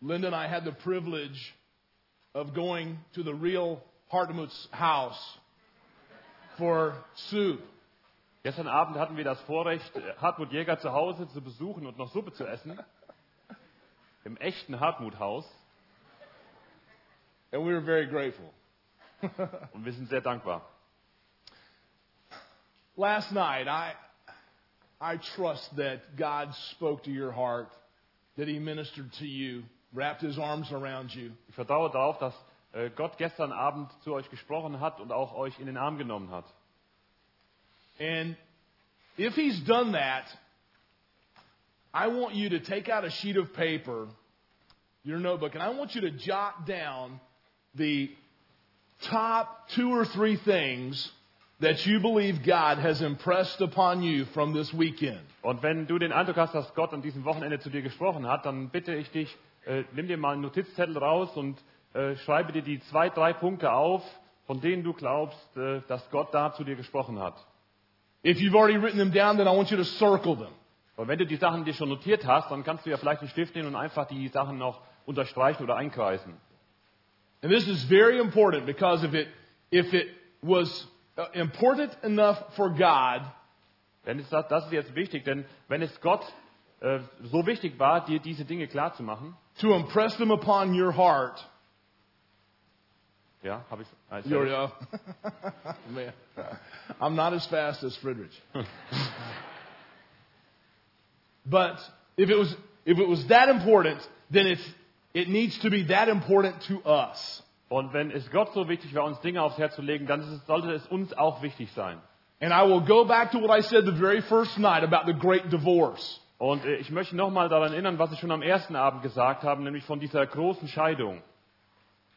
Linda and I had the privilege of going to the real Hartmut's house for soup. Gestern Abend hatten wir das Vorrecht, Hartmut Jäger zu Hause zu besuchen und noch Suppe zu essen. Im echten Hartmut-Haus. And we were very grateful. Und wir sind sehr dankbar. Last night, I trust that God spoke to your heart, that He ministered to you, wrapped His arms around you. Ich vertraue darauf, dass Gott gestern Abend zu euch gesprochen hat und auch euch in den Arm genommen hat. And if He's done that, I want you to take out a sheet of paper, your notebook, and I want you to jot down the top 2 or 3 things that you believe God has impressed upon you from this weekend. Und wenn du den Eindruck hast, dass Gott an diesem Wochenende zu dir gesprochen hat, dann bitte ich dich, nimm dir mal einen Notizzettel raus und schreibe dir die 2, 3 Punkte auf, von denen du glaubst, dass Gott da zu dir gesprochen hat. If you've already written them down, then I want you to circle them. Und wenn du die Sachen dir schon notiert hast, dann kannst du ja vielleicht einen Stift nehmen und einfach die Sachen noch unterstreichen oder einkreisen. And this is very important because if it was important enough for God, das ist jetzt wichtig, denn wenn es Gott so wichtig war, dir diese Dinge klar zu machen, to impress them upon your heart. Ja, habe ich. Ja. Man. I'm not as fast as Friedrich. But if it was that important, then it needs to be that important to us. Und wenn es Gott so wichtig war, uns Dinge aufs Herz zu legen, dann sollte es uns auch wichtig sein. And I will go back to what I said the very first night about the great divorce. Und ich möchte nochmal daran erinnern, was ich schon am ersten Abend gesagt habe, nämlich von dieser großen Scheidung.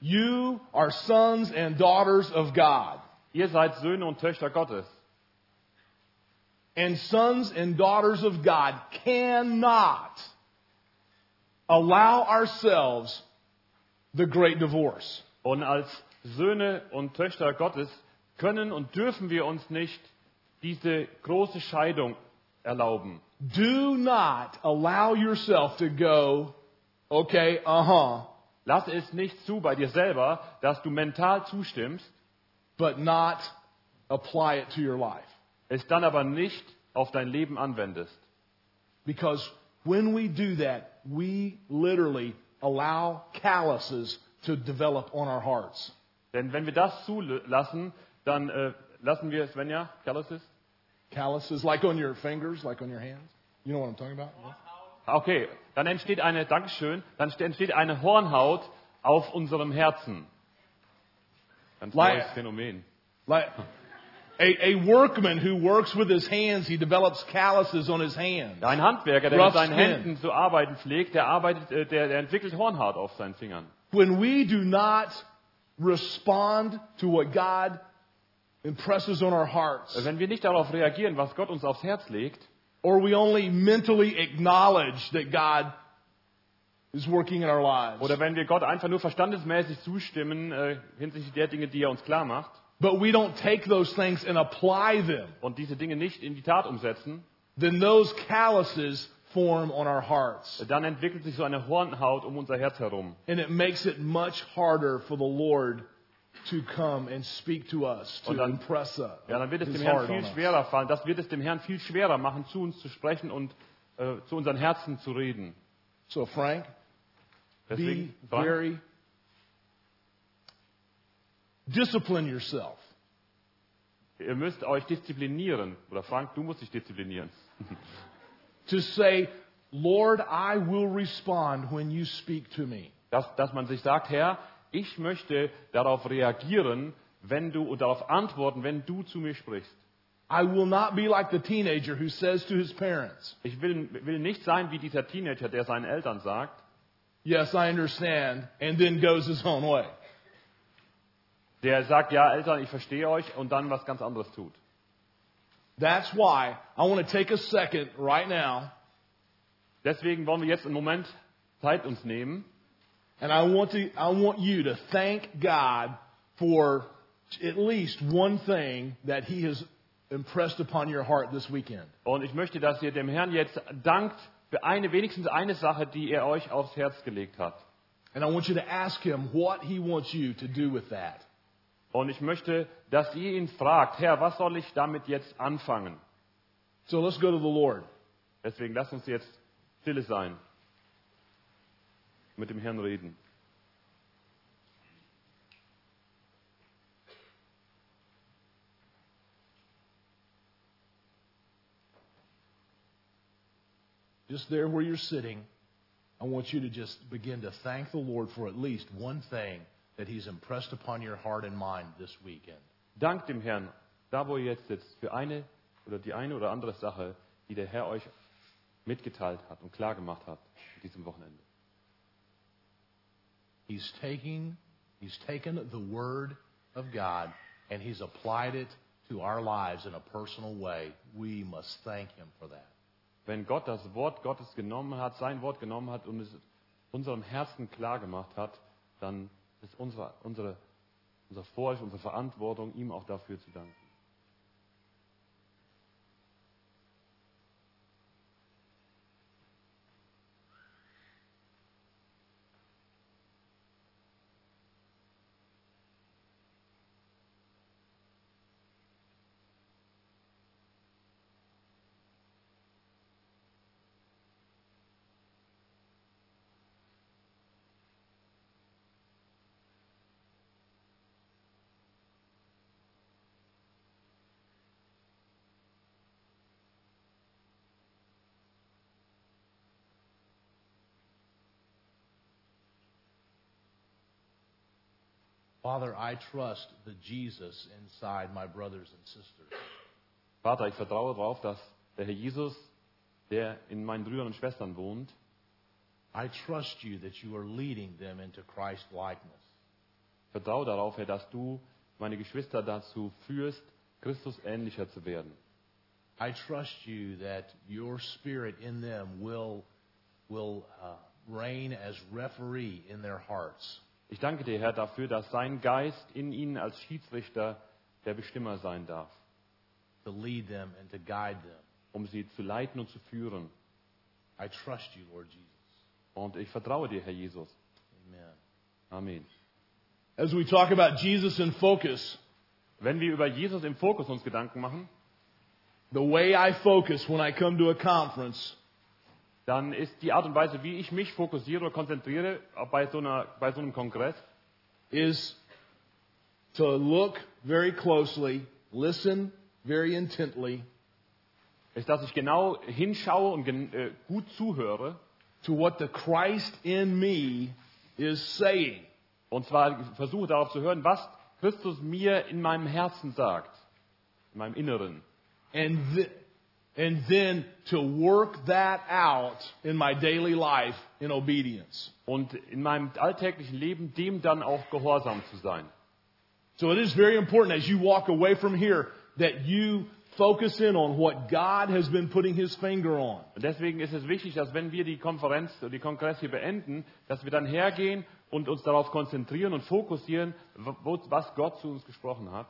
You are sons and daughters of God. Ihr seid Söhne und Töchter Gottes. And sons and daughters of God cannot allow ourselves the great divorce. Und als Söhne und Töchter Gottes können und dürfen wir uns nicht diese große Scheidung erlauben. Do not allow yourself to go, okay, Lass es nicht zu bei dir selber, dass du mental zustimmst, but not apply it to your life. Es dann aber nicht auf dein Leben anwendest. Because when we do that, we literally allow calluses to develop on our hearts. Denn wenn wir das zulassen, dann lassen wir, Svenja, calluses? Calluses, like on your fingers, like on your hands. You know what I'm talking about? Yeah? Okay, dann entsteht eine, Dankeschön, dann entsteht eine Hornhaut auf unserem Herzen. Ein neues Phänomen. A workman who works with his hands, he develops calluses on his hands. Ein Handwerker, der mit seinen Händen zu arbeiten pflegt, der entwickelt Hornhaut auf seinen Fingern. When we do not respond to what God impresses on our hearts. Wenn wir nicht darauf reagieren, was Gott uns aufs Herz legt, or we only mentally acknowledge that God is working in our lives. Oder wenn wir Gott einfach nur verstandesmäßig zustimmen hinsichtlich der Dinge, die er uns klar macht. But we don't take those things and apply them. Und diese Dinge nicht in die Tat umsetzen. Then those calluses form on our hearts. Dann entwickelt sich so eine Hornhaut unser Herz herum. And it makes it much harder for the Lord to come and speak to us, to impress us. Ja, dann wird es dem Herrn viel schwerer fallen. Das wird es dem Herrn viel schwerer machen, zu uns zu sprechen und zu unseren Herzen zu reden. So Frank, be very discipline yourself. Ihr müsst euch disziplinieren, oder Frank, du musst dich disziplinieren. To say, Lord, I will respond when you speak to me. Dass man sich sagt, Herr, ich möchte darauf reagieren, wenn du und darauf antworten, wenn du zu mir sprichst. I will not be like the teenager who says to his parents. Ich will nicht sein wie dieser Teenager, der seinen Eltern sagt, yes, I understand, and then goes his own way. Der sagt, ja, Eltern, ich verstehe euch, und dann was ganz anderes tut. That's why I want to take a second right now. Deswegen wollen wir jetzt einen Moment Zeit uns nehmen. And I want you to thank God for at least one thing that He has impressed upon your heart this weekend. Und ich möchte, dass ihr dem Herrn jetzt dankt für wenigstens eine Sache, die er euch aufs Herz gelegt hat. And I want you to ask him what he wants you to do with that. Und ich möchte, dass ihr ihn fragt, Herr, was soll ich damit jetzt anfangen? So let's go to the Lord. Deswegen lasst uns jetzt stille sein. Mit dem Herrn reden. Just there where you're sitting, I want you to just begin to thank the Lord for at least one thing that he's impressed upon your heart and mind this weekend. Dank dem Herrn, da wo ihr jetzt sitzt, für die eine oder andere Sache, die der Herr euch mitgeteilt hat und klar gemacht hat an diesem Wochenende. He's taken the word of God and he's applied it to our lives in a personal way. We must thank him for that. Wenn Gott das Wort Gottes genommen hat, sein Wort genommen hat und es unserem Herzen klar gemacht hat, dann ist unser Vorrecht, unsere Verantwortung, ihm auch dafür zu danken. Father, I trust the Jesus inside my brothers and sisters. Vater, ich vertraue darauf, dass der Herr Jesus, der in meinen Brüdern und Schwestern wohnt, I trust you that you are leading them into Christ likeness. Vertraue darauf, Herr, dass du meine Geschwister dazu führst, Christus ähnlicher zu werden. I trust you that your spirit in them will reign as referee in their hearts. Ich danke dir, Herr, dafür, dass sein Geist in ihnen als Schiedsrichter der Bestimmer sein darf, um sie zu leiten und zu führen. I trust you, Lord Jesus. Und ich vertraue dir, Herr Jesus. Amen. As we talk about Jesus in focus, wenn wir über Jesus im Fokus uns Gedanken machen, the way I focus when I come to a conference, dann ist die Art und Weise, wie ich mich fokussiere oder konzentriere bei so einem Kongress, is to look very closely, listen very intently, ist, dass ich genau hinschaue und gut zuhöre, to what the Christ in me is saying. Und zwar versuche darauf zu hören, was Christus mir in meinem Herzen sagt, in meinem Inneren. And then to work that out in my daily life in obedience. Und in meinem alltäglichen Leben dem dann auch gehorsam zu sein. So it is very important as you walk away from here that you focus in on what God has been putting his finger on. Und deswegen ist es wichtig, dass wenn wir die Konferenz oder die Kongresse beenden, dass wir dann hergehen und uns darauf konzentrieren und fokussieren, was Gott zu uns gesprochen hat.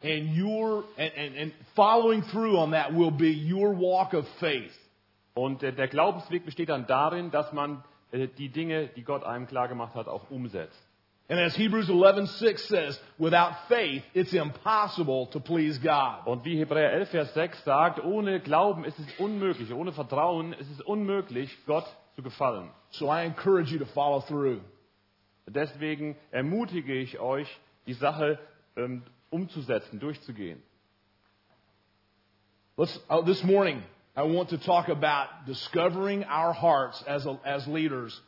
And following through on that will be your walk of faith. Und der Glaubensweg besteht dann darin, dass man die Dinge, die Gott einem klar gemacht hat, auch umsetzt. And as Hebrews 11:6 says, without faith it's impossible to please God. Und wie Hebräer 11 Vers 6 sagt, ohne Glauben ist es unmöglich, ohne Vertrauen ist es unmöglich, Gott zu gefallen. So I encourage you to follow through. Deswegen ermutige ich euch, die Sache umzusetzen, durchzugehen. This morning, I want to talk about discovering our hearts as leaders.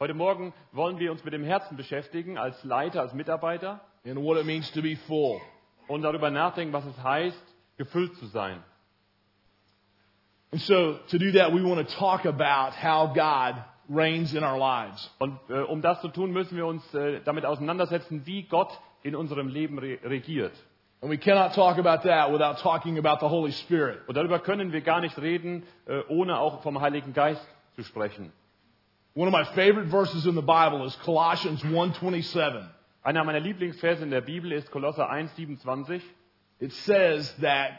Heute Morgen wollen wir uns mit dem Herzen beschäftigen, als Leiter, als Mitarbeiter. And what it means to be full. Und darüber nachdenken, was es heißt, gefüllt zu sein. And so, to do that, we want to talk about how God reigns in our lives. Und um das zu tun, müssen wir uns damit auseinandersetzen, wie Gott in unserem Leben regiert. And we cannot talk about that without talking about the Holy Spirit. Und darüber können wir gar nicht reden, ohne auch vom Heiligen Geist zu sprechen. One of my favorite verses in the Bible is Colossians 1:27. Einer meiner Lieblingsverse in der Bibel ist Kolosser 1:27. It says that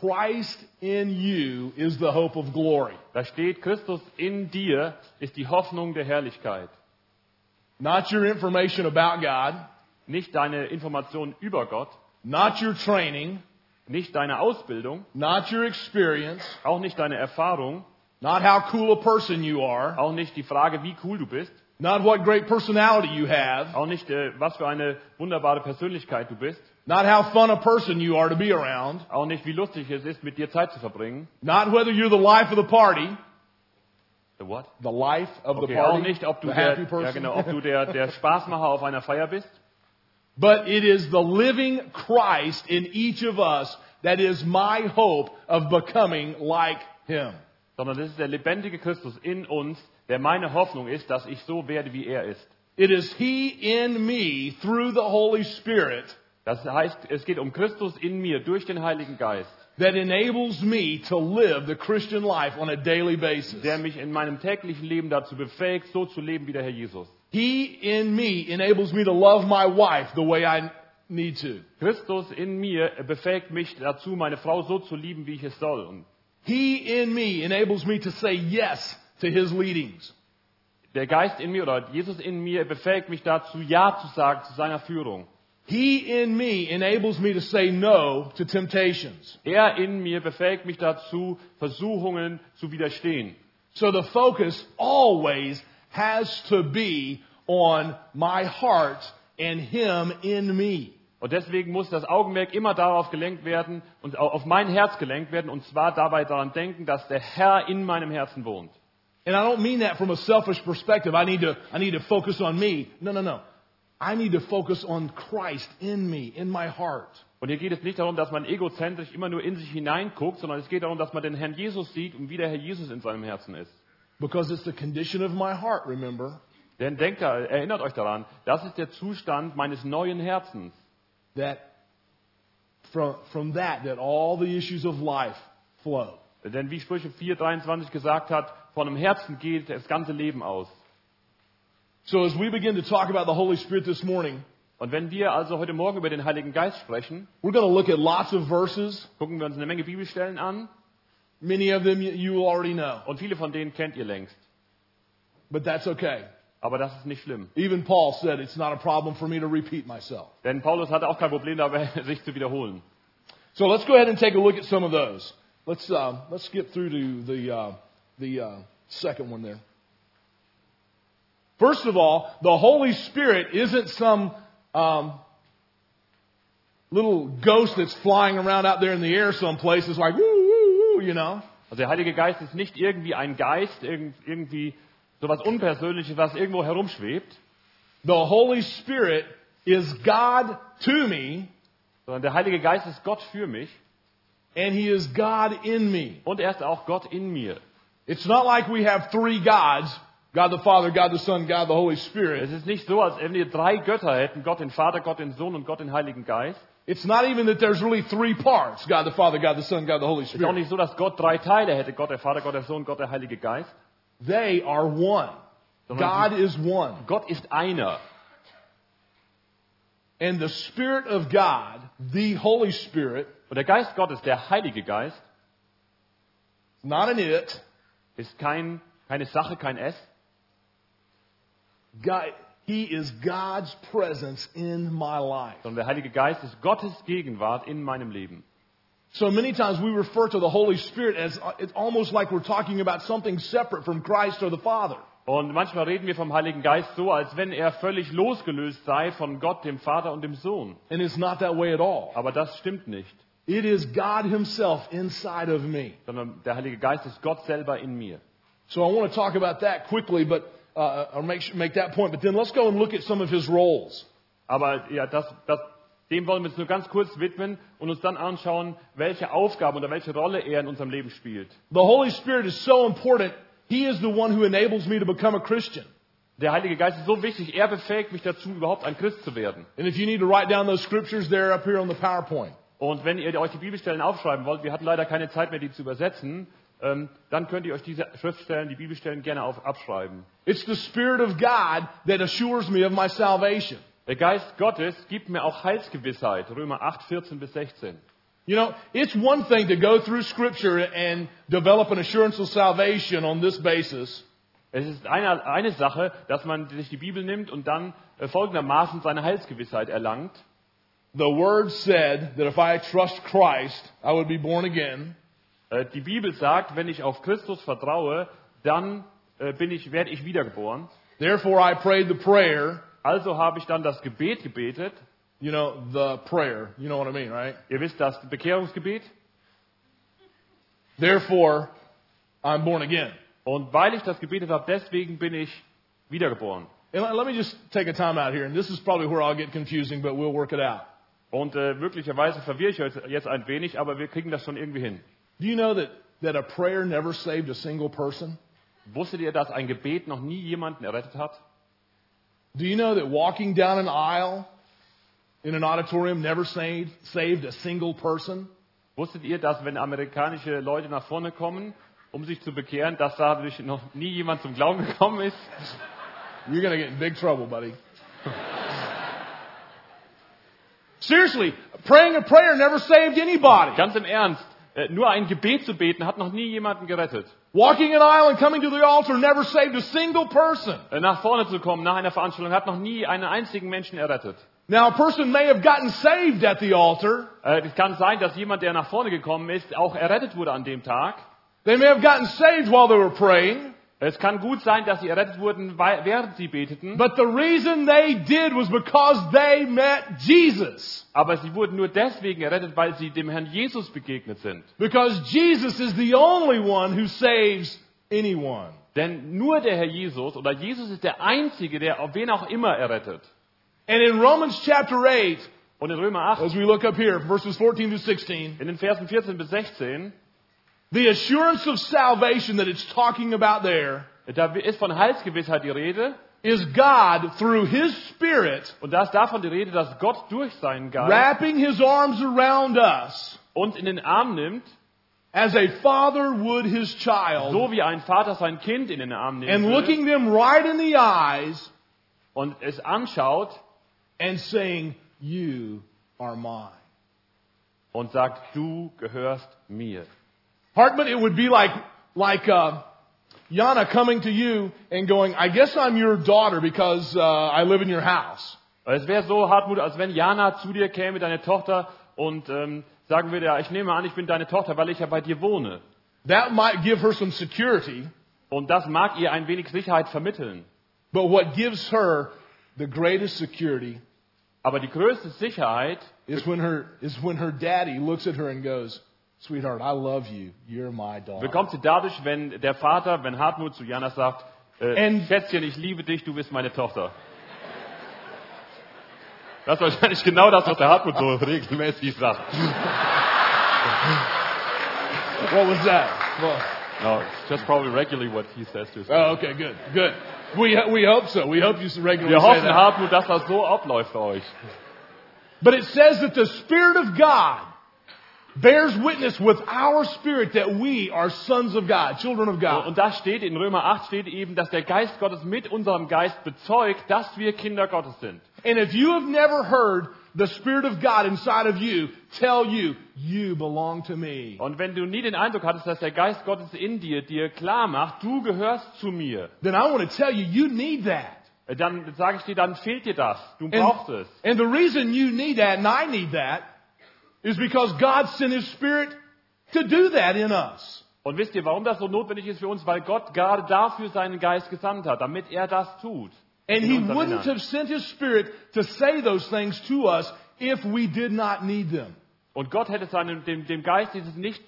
Christ in you is the hope of glory. Da steht, Christus in dir ist die Hoffnung der Herrlichkeit. Not your information about God. Nicht deine Informationen über Gott. Not your training. Nicht deine Ausbildung. Not your experience. Auch nicht deine Erfahrung. Not how cool a person you are. Auch nicht die Frage, wie cool du bist. Not what great personality you have. Auch nicht, was für eine wunderbare Persönlichkeit du bist. Not how fun a person you are to be around. Auch nicht, wie lustig es ist, mit dir Zeit zu verbringen. Not whether you're the life of the party. The what? The life of the party. Auch nicht, ob du der Spaßmacher auf einer Feier bist. But it is the living Christ in each of us that is my hope of becoming like Him. Sondern es ist der lebendige Christus in uns, der meine Hoffnung ist, dass ich so werde, wie er ist. It is He in me through the Holy Spirit. Das heißt, es geht um Christus in mir durch den Heiligen Geist. That enables me to live the Christian life on a daily basis. Der mich in meinem täglichen Leben dazu befähigt, so zu leben wie der Herr Jesus. He in me enables me to love my wife the way I need to. Christus in mir befähigt mich dazu, meine Frau so zu lieben, wie ich es soll. Und He in me enables me to say yes to his leadings. Der Geist in mir oder Jesus in mir befähigt mich dazu, ja zu sagen zu seiner Führung. He in me enables me to say no to temptations. In mir befähigt mich dazu, Versuchungen zu widerstehen. So the focus always has to be on my heart and him in me. Und deswegen muss das Augenmerk immer darauf gelenkt werden und auf mein Herz gelenkt werden, und zwar dabei daran denken, dass der Herr in meinem Herzen wohnt. And I don't mean that from a selfish perspective. I need to focus on me. No. I need to focus on Christ in me, in my heart. Und hier geht es nicht darum, dass man egozentrisch immer nur in sich hineinguckt, sondern es geht darum, dass man den Herrn Jesus sieht und wie der Herr Jesus in seinem Herzen ist. Because it's the condition of my heart, remember? Denn erinnert euch daran, das ist der Zustand meines neuen Herzens. That from that all the issues of life flow. Denn wie Sprüche 4:23 gesagt hat, von dem Herzen geht das ganze Leben aus. So as we begin to talk about the Holy Spirit this morning, und wenn wir also heute Morgen über den Heiligen Geist sprechen, we're going to look at lots of verses. Gucken wir uns eine Menge Bibelstellen an. Many of them you already know. Und viele von denen kennt ihr längst. But that's okay. Aber das ist nicht schlimm. Even Paul said it's not a problem for me to repeat myself. Denn Paulus hatte auch kein Problem dabei, sich zu wiederholen. So let's go ahead and take a look at some of those. Let's skip through to the second one there. First of all, the Holy Spirit isn't some little ghost that's flying around out there in the air someplace. It's like, woo, woo, woo, you know. Also der Heilige Geist ist nicht irgendwie ein Geist, irgendwie sowas Unpersönliches, was irgendwo herumschwebt. The Holy Spirit is God to me. Sondern der Heilige Geist ist Gott für mich. And He is God in me. Und ist auch Gott in mir. It's not like we have three gods. God the Father, God the Son, God the Holy Spirit. Es ist nicht so, als wenn wir drei Götter hätten, Gott den Vater, Gott den Sohn und Gott den Heiligen Geist. It's not even that there's really three parts, God the Father, God the Son, God the Holy Spirit. Es ist auch nicht so, dass Gott drei Teile hätte, Gott der Vater, Gott der Sohn, Gott der Heilige Geist. They are one. God is one. Gott ist einer. And the Spirit of God, the Holy Spirit, und der Geist Gottes, der Heilige Geist, not an it, ist keine Sache, kein Es. God, He is God's presence in my life. Und der Heilige Geist ist Gottes Gegenwart in meinem Leben. So many times we refer to the Holy Spirit as it's almost like we're talking about something separate from Christ or the Father. Und manchmal reden wir vom Heiligen Geist so, als wenn er völlig losgelöst sei von Gott, dem Vater und dem Sohn. And it's not that way at all. Aber das stimmt nicht. It is God Himself inside of me. Sondern der Heilige Geist ist Gott selber in mir. So I want to talk about that quickly, but make that point, but then let's go and look at some of his roles. Aber ja, dem wollen wir uns nur ganz kurz widmen und uns dann anschauen, welche Aufgaben oder welche Rolle er in unserem Leben spielt. The Holy Spirit is so important. He is the one who enables me to become a Christian. Der Heilige Geist ist so wichtig, er befähigt mich dazu, überhaupt ein Christ zu werden. And if you need to write down those scriptures, they're up here on the PowerPoint. Und wenn ihr euch die Bibelstellen aufschreiben wollt, wir hatten leider keine Zeit mehr, die zu übersetzen. Dann könnt ihr euch diese Schriftstellen, die Bibelstellen gerne abschreiben. It's the Spirit of God that assures me of my salvation. Der Geist Gottes gibt mir auch Heilsgewissheit, Römer 8:14-16. You know, it's one thing to go through Scripture and develop an assurance of salvation on this basis. Es ist eine Sache, dass man sich die Bibel nimmt und dann folgendermaßen seine Heilsgewissheit erlangt. The word said that if I trust Christ, I would be born again. Die Bibel sagt, wenn ich auf Christus vertraue, dann werde ich wiedergeboren. Therefore I prayed the prayer. Also habe ich dann das Gebet gebetet. You know the prayer. You know what I mean, right? Ihr wisst das Bekehrungsgebet. Therefore I'm born again. Und weil ich das gebetet habe, deswegen bin ich wiedergeboren. And let me just take a time out here, and this is probably where I'll get confusing, but we'll work it out. Und möglicherweise verwirre ich euch jetzt ein wenig, aber wir kriegen das schon irgendwie hin. Do you know that a prayer never saved a single person? Wusstet ihr, dass ein Gebet noch nie jemanden errettet hat? Do you know that walking down an aisle in an auditorium never saved a single person? Wusstet ihr, dass wenn amerikanische Leute nach vorne kommen, um sich zu bekehren, dass dadurch noch nie jemand zum Glauben gekommen ist? You're going to get in big trouble, buddy. Seriously, praying a prayer never saved anybody. Ganz im Ernst, nur ein Gebet zu beten hat noch nie jemanden gerettet. Walking an aisle and coming to the altar never saved a single person. Nach vorne zu kommen nach einer Veranstaltung hat noch nie einen einzigen Menschen errettet. Now a person may have gotten saved at the altar. Es kann sein, dass jemand, der nach vorne gekommen ist, auch errettet wurde an dem Tag. They may have gotten saved while they were praying. Es kann gut sein, dass sie errettet wurden, während sie beteten. But the reason they did was because they met Jesus. Aber sie wurden nur deswegen errettet, weil sie dem Herrn Jesus begegnet sind. Because Jesus is the only one who saves anyone. Denn nur der Herr Jesus oder Jesus ist der einzige, der auf wen auch immer errettet. And in Romans chapter 8, und in Römer 8, as we look up here, verses 14 to 16, in den Versen 14 bis 16. The assurance of salvation that it's talking about there, da ist von Heilsgewissheit die Rede, is God through His Spirit, und da ist davon die Rede, dass Gott durch seinen Geist wrapping His arms around us, uns in den Arm nimmt, as a father would his child, so wie ein Vater sein Kind in den Arm nimmt, and looking them right in the eyes, und es anschaut, and saying, "You are mine," und sagt, "Du gehörst mir." Hartmut, it would be like Jana coming to you and going, I guess I'm your daughter because I live in your house. Es wäre so, Hartmut, als wenn Jana zu dir käme, deine Tochter, und sagen würde, ja, ich nehme an, ich bin deine Tochter, weil ich ja bei dir wohne. That might give her some security. Und das mag ihr ein wenig Sicherheit vermitteln. But what gives her the greatest security? Aber die größte Sicherheit is when her daddy looks at her and goes, Sweetheart, I love you. You're my daughter. Bekommt sie dadurch, wenn der Vater, wenn Hartmut zu Jana sagt, Schätzchen, ich liebe dich, du bist meine Tochter. Das ist wahrscheinlich genau das, was der Hartmut so regelmäßig sagt. What was that? Well, no, it's just probably regularly what he says to us. Oh, okay, good, good. We hope so. We hope you regularly say that. Wir hoffen, Hartmut, dass das so abläuft für euch. But it says that the Spirit of God bears witness with our spirit that we are sons of God, children of God. Und da steht in Römer 8 steht eben, dass der Geist Gottes mit unserem Geist bezeugt, dass wir Kinder Gottes sind. And if you have never heard the Spirit of God inside of you tell you, you belong to me. Und wenn du nie den Eindruck hattest, dass der Geist Gottes in dir klar macht, du gehörst zu mir. Then I want to tell you, you need that. Dann sage ich dir, dann fehlt dir das. Du brauchst es. And the reason you need that and I need that is because God sent His Spirit to do that in us. Und wisst ihr, warum das so notwendig ist für uns? Weil Gott gerade dafür seinen Geist gesandt hat, damit er das tut. And He wouldn't have sent His Spirit to say those things to us if we did not need them. Und Gott hätte dem Geist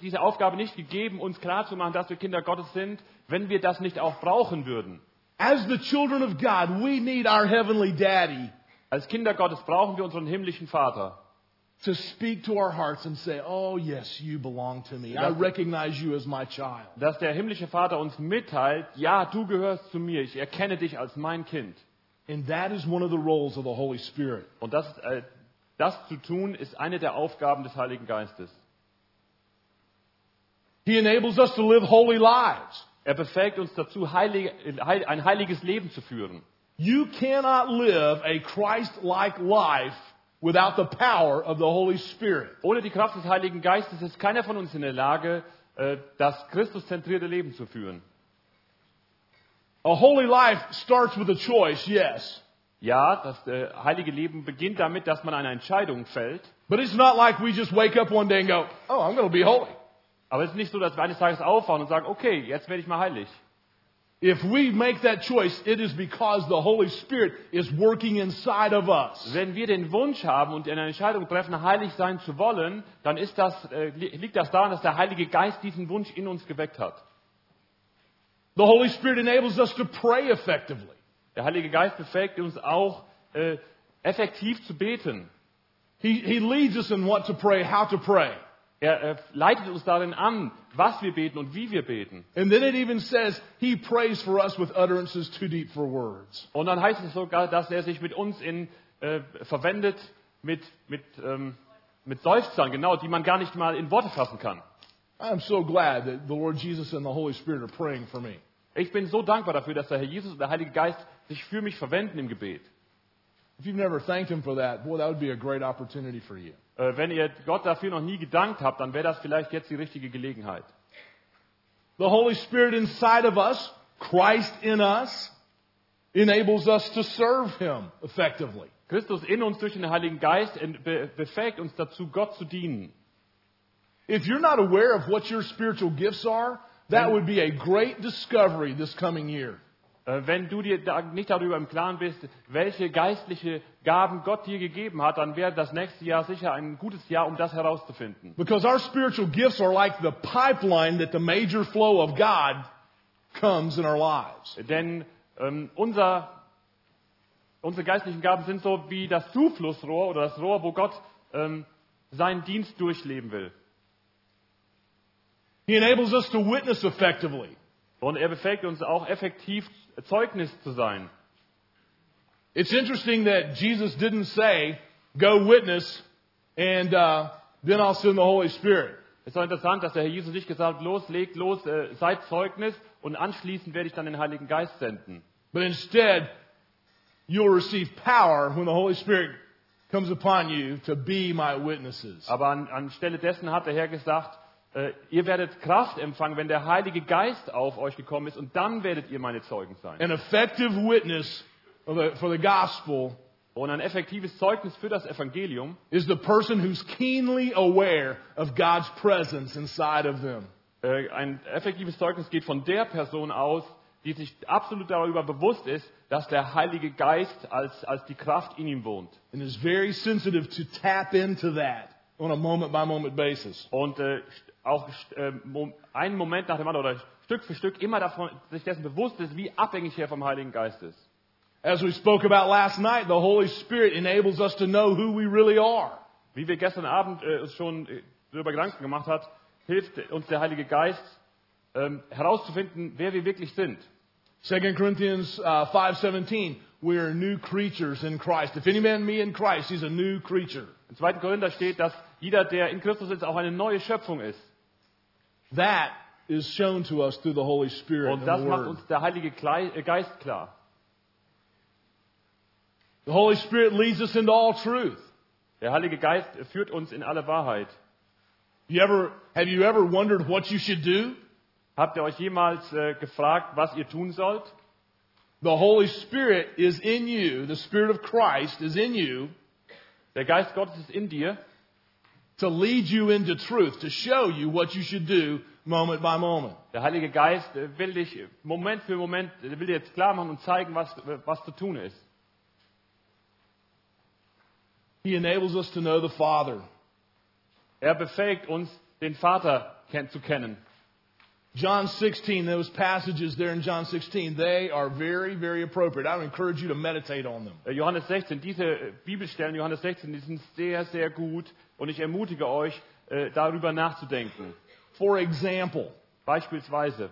diese Aufgabe nicht gegeben, uns klarzumachen, dass wir Kinder Gottes sind, wenn wir das nicht auch brauchen würden. As the children of God, we need our heavenly Daddy. Als Kinder Gottes brauchen wir unseren himmlischen Vater. To speak to our hearts and say, oh yes, you belong to me. I recognize you as my child. Dass der himmlische Vater uns mitteilt, ja, du gehörst zu mir. Ich erkenne dich als mein Kind. And that is one of the roles of the Holy Spirit. Und das zu tun ist eine der Aufgaben des Heiligen Geistes. He enables us to live holy lives. Er befähigt uns dazu, ein heiliges Leben zu führen. You cannot live a Christ-like life without the power of the Holy Spirit. Ohne die Kraft des Heiligen Geistes ist keiner von uns in der Lage, das Christuszentrierte Leben zu führen. A holy life starts with a choice, yes. Ja, das heilige Leben beginnt damit, dass man eine Entscheidung fällt. But it's not like we just wake up one day and go, oh, I'm going to be holy. Aber es ist nicht so, dass wir eines Tages aufwachen und sagen, okay, jetzt werde ich mal heilig. If we make that choice, it is because the Holy Spirit is working inside of us. Wenn wir den Wunsch haben und eine Entscheidung treffen, heilig sein zu wollen, dann ist das, liegt das daran, dass der Heilige Geist diesen Wunsch in uns geweckt hat. The Holy Spirit enables us to pray effectively. Der Heilige Geist befähigt uns auch, effektiv zu beten. He leads us in what to pray, how to pray. Er leitet uns darin an, was wir beten und wie wir beten. And then it even says he prays for us with utterances too deep for words. Und dann heißt es sogar, dass er sich mit uns verwendet mit Seufzern, genau, die man gar nicht mal in Worte fassen kann. I'm so glad that the Lord Jesus and the Holy Spirit are praying for me. Ich bin so dankbar dafür, dass der Herr Jesus und der Heilige Geist sich für mich verwenden im Gebet. If you've never thanked him for that, boy, that would be a great opportunity for you. Wenn ihr Gott dafür noch nie gedankt habt, dann wäre das vielleicht jetzt die richtige Gelegenheit. The Holy Spirit inside of us, Christ in us, enables us to serve him effectively. Christus in uns durch den Heiligen Geist befähigt uns dazu, Gott zu dienen. If you're not aware of what your spiritual gifts are, that would be a great discovery this coming year. Wenn du dir nicht darüber im Klaren bist, welche geistliche Gaben Gott dir gegeben hat, dann wäre das nächste Jahr sicher ein gutes Jahr, um das herauszufinden. Because our spiritual gifts are like the pipeline that the major flow of God comes in our lives. Denn unsere geistlichen Gaben sind so wie das Zuflussrohr oder das Rohr, wo Gott seinen Dienst durchleben will. He enables us to witness effectively. Und er befähigt uns auch effektiv Zeugnis zu sein. It's interesting that Jesus didn't say, go witness and then I'll send the Holy Spirit. Es ist interessant, dass der Herr Jesus nicht gesagt hat, legt los, seid Zeugnis und anschließend werde ich dann den Heiligen Geist senden. But instead, you'll receive power when the Holy Spirit comes upon you to be my witnesses. Aber anstelle dessen hat der Herr gesagt, ihr werdet Kraft empfangen, wenn der Heilige Geist auf euch gekommen ist, und dann werdet ihr meine Zeugen sein. An effective witness for the gospel, und ein effektives Zeugnis für das Evangelium, is the person who's keenly aware of God's presence inside of them. Ein effektives Zeugnis geht von der Person aus, die sich absolut darüber bewusst ist, dass der Heilige Geist als die Kraft in ihm wohnt. And is very sensitive to tap into that on a moment by moment basis. Und einen Moment nach dem anderen oder Stück für Stück immer davon sich dessen bewusst ist, wie abhängig er vom Heiligen Geist ist. As we spoke about last night, the Holy Spirit enables us to know who we really are. Wie wir gestern Abend schon darüber Gedanken gemacht haben, hilft uns der Heilige Geist herauszufinden, wer wir wirklich sind. 2 Corinthians 5:17, we are new creatures in Christ. If any man be in Christ, he's a new creature. In 2. Korinther steht, dass jeder, der in Christus ist, auch eine neue Schöpfung ist. That is shown to us through the Holy Spirit. Und das macht uns der Heilige Geist klar. The Holy Spirit leads us into all truth. Der Heilige Geist führt uns in alle Wahrheit. Have you ever wondered what you should do? Habt ihr euch jemals gefragt, was ihr tun sollt? The Holy Spirit is in you. The Spirit of Christ is in you. Der Geist Gottes ist in dir. To lead you into truth, to show you what you should do moment by moment. Der Heilige Geist will dich Moment für Moment dir jetzt klar machen und zeigen, was zu tun ist. He enables us to know the Father. Er befähigt uns, den Vater zu kennen. John 16, those passages there in John 16, they are very, very appropriate. I would encourage you to meditate on them. Johannes 16, diese Bibelstellen, Johannes 16, die sind sehr, sehr gut, und ich ermutige euch, darüber nachzudenken. For example, beispielsweise,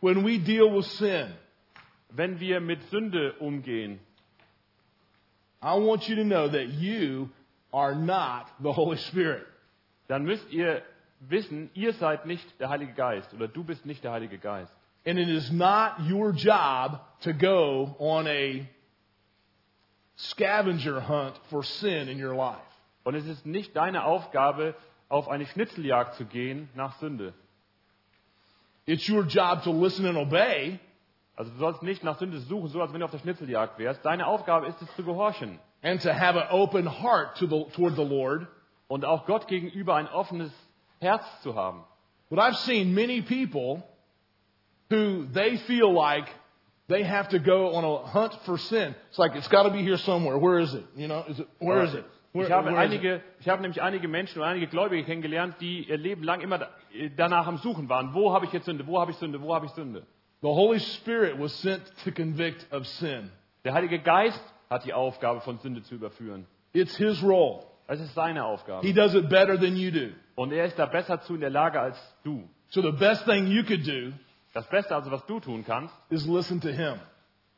when we deal with sin, wenn wir mit Sünde umgehen, I want you to know that you are not the Holy Spirit. Dann müsst ihr wissen, ihr seid nicht der Heilige Geist, oder du bist nicht der Heilige Geist. And it is not your job to go on a scavenger hunt for sin in your life. Und es ist nicht deine Aufgabe, auf eine Schnitzeljagd zu gehen nach Sünde. It's your job to listen and obey. Also du sollst nicht nach Sünde suchen, so als wenn du auf der Schnitzeljagd wärst. Deine Aufgabe ist es zu gehorchen. And to have an open heart toward the Lord. Und auch Gott gegenüber ein offenes Herz zu haben. But I've seen many people who they feel like they have to go on a hunt for sin. It's like it's got to be here somewhere. Where is it? You know, is it? Where is it? Ich habe nämlich einige Menschen und einige Gläubige kennengelernt, die ihr Leben lang immer danach am Suchen waren. Wo habe ich jetzt Sünde? Wo habe ich Sünde? Wo habe ich Sünde? The Holy Spirit was sent to convict of sin. Der Heilige Geist hat die Aufgabe, von Sünde zu überführen. It's his role. Es ist seine Aufgabe. He does it better than you do. Und er ist da besser zu in der Lage als du. So the best thing you could do. Das Beste also, was du tun kannst, is listen to him.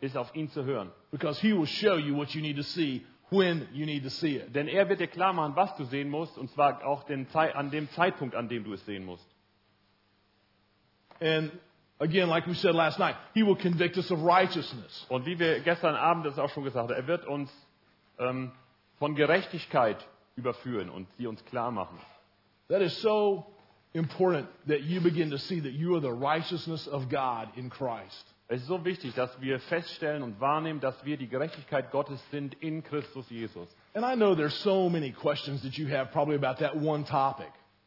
Ist auf ihn zu hören. Because he will show you what you need to see. When you need to see it. Denn er wird dir klar machen, was du sehen musst, und zwar auch an dem Zeitpunkt, an dem du es sehen musst. And again, like we said last night, he will convict us of righteousness. Und wie wir gestern Abend das auch schon gesagt haben, er wird uns von Gerechtigkeit überführen und sie uns klar machen. That is so important that you begin to see that you are the righteousness of God in Christ. Es ist so wichtig, dass wir feststellen und wahrnehmen, dass wir die Gerechtigkeit Gottes sind in Christus Jesus.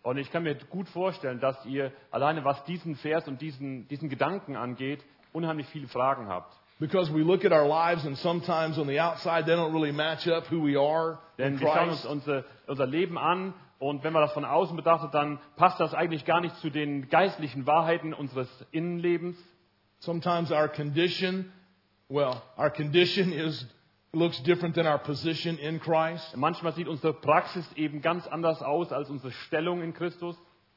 Und ich kann mir gut vorstellen, dass ihr alleine, was diesen Vers und diesen Gedanken angeht, unheimlich viele Fragen habt. Because we look at our lives and sometimes on the outside they don't really match up who we are in Christ. Denn wir schauen uns unser Leben an. Und wenn man das von außen betrachtet, dann passt das eigentlich gar nicht zu den geistlichen Wahrheiten unseres Innenlebens. Sometimes our condition looks different than our position in Christ. Manchmal sieht unsere Praxis eben ganz anders aus als unsere Stellung in Christus.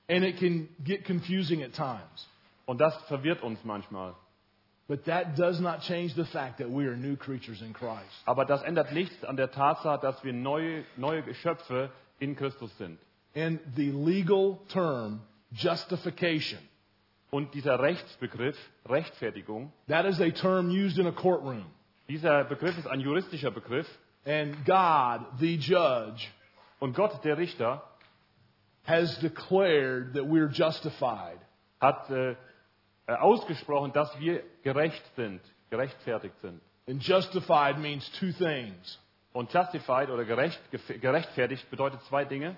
And it can get confusing at times. Und das verwirrt uns manchmal. But that does not change the fact that we are new creatures in Christ. Aber das ändert nichts an der Tatsache, dass wir neue Geschöpfe in Christus sind. And the legal term justification. Und dieser Rechtsbegriff, Rechtfertigung, that is a term used in a courtroom. Dieser Begriff ist ein juristischer Begriff. And God, the judge, und Gott, der Richter, has declared that we're justified. Hat ausgesprochen, dass wir gerecht sind, gerechtfertigt sind. And justified means two things. Und justified oder gerechtfertigt bedeutet zwei Dinge.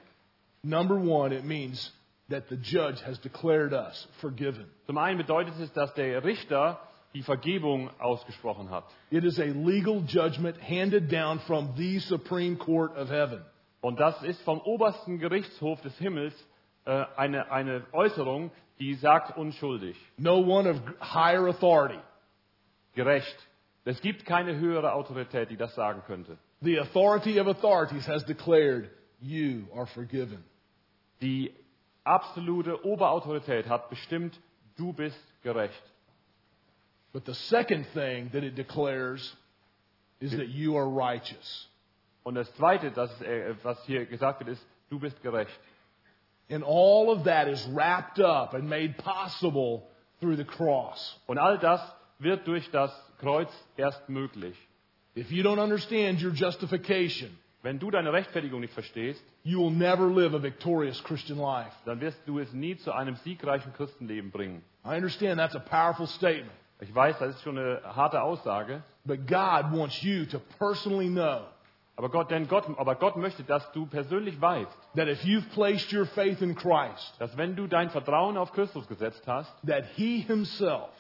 Number one, it means that the judge has declared us forgiven. Zum einen bedeutet es, dass der Richter die Vergebung ausgesprochen hat. It is a legal judgment handed down from the Supreme Court of Heaven. Und das ist vom obersten Gerichtshof des Himmels eine Äußerung, die sagt unschuldig. No one of higher authority. Gerecht. Es gibt keine höhere Autorität, die das sagen könnte. The authority of authorities has declared you are forgiven. Die absolute Oberautorität hat bestimmt, du bist gerecht. But the second thing that it declares is that you are righteous. Und das Zweite, was hier gesagt wird, ist, du bist gerecht. And all of that is wrapped up and made possible through the cross. Und all das wird durch das Kreuz erst möglich. If you don't understand your justification, wenn du deine Rechtfertigung nicht verstehst, you will never live a victorious Christian life. Dann wirst du es nie zu einem siegreichen Christenleben bringen. I understand that's a powerful statement. Ich weiß, das ist schon eine harte Aussage. But God wants you to personally know. Aber Gott möchte, dass du persönlich weißt, that if you've placed your faith in Christ, dass wenn du dein Vertrauen auf Christus gesetzt hast, that he himself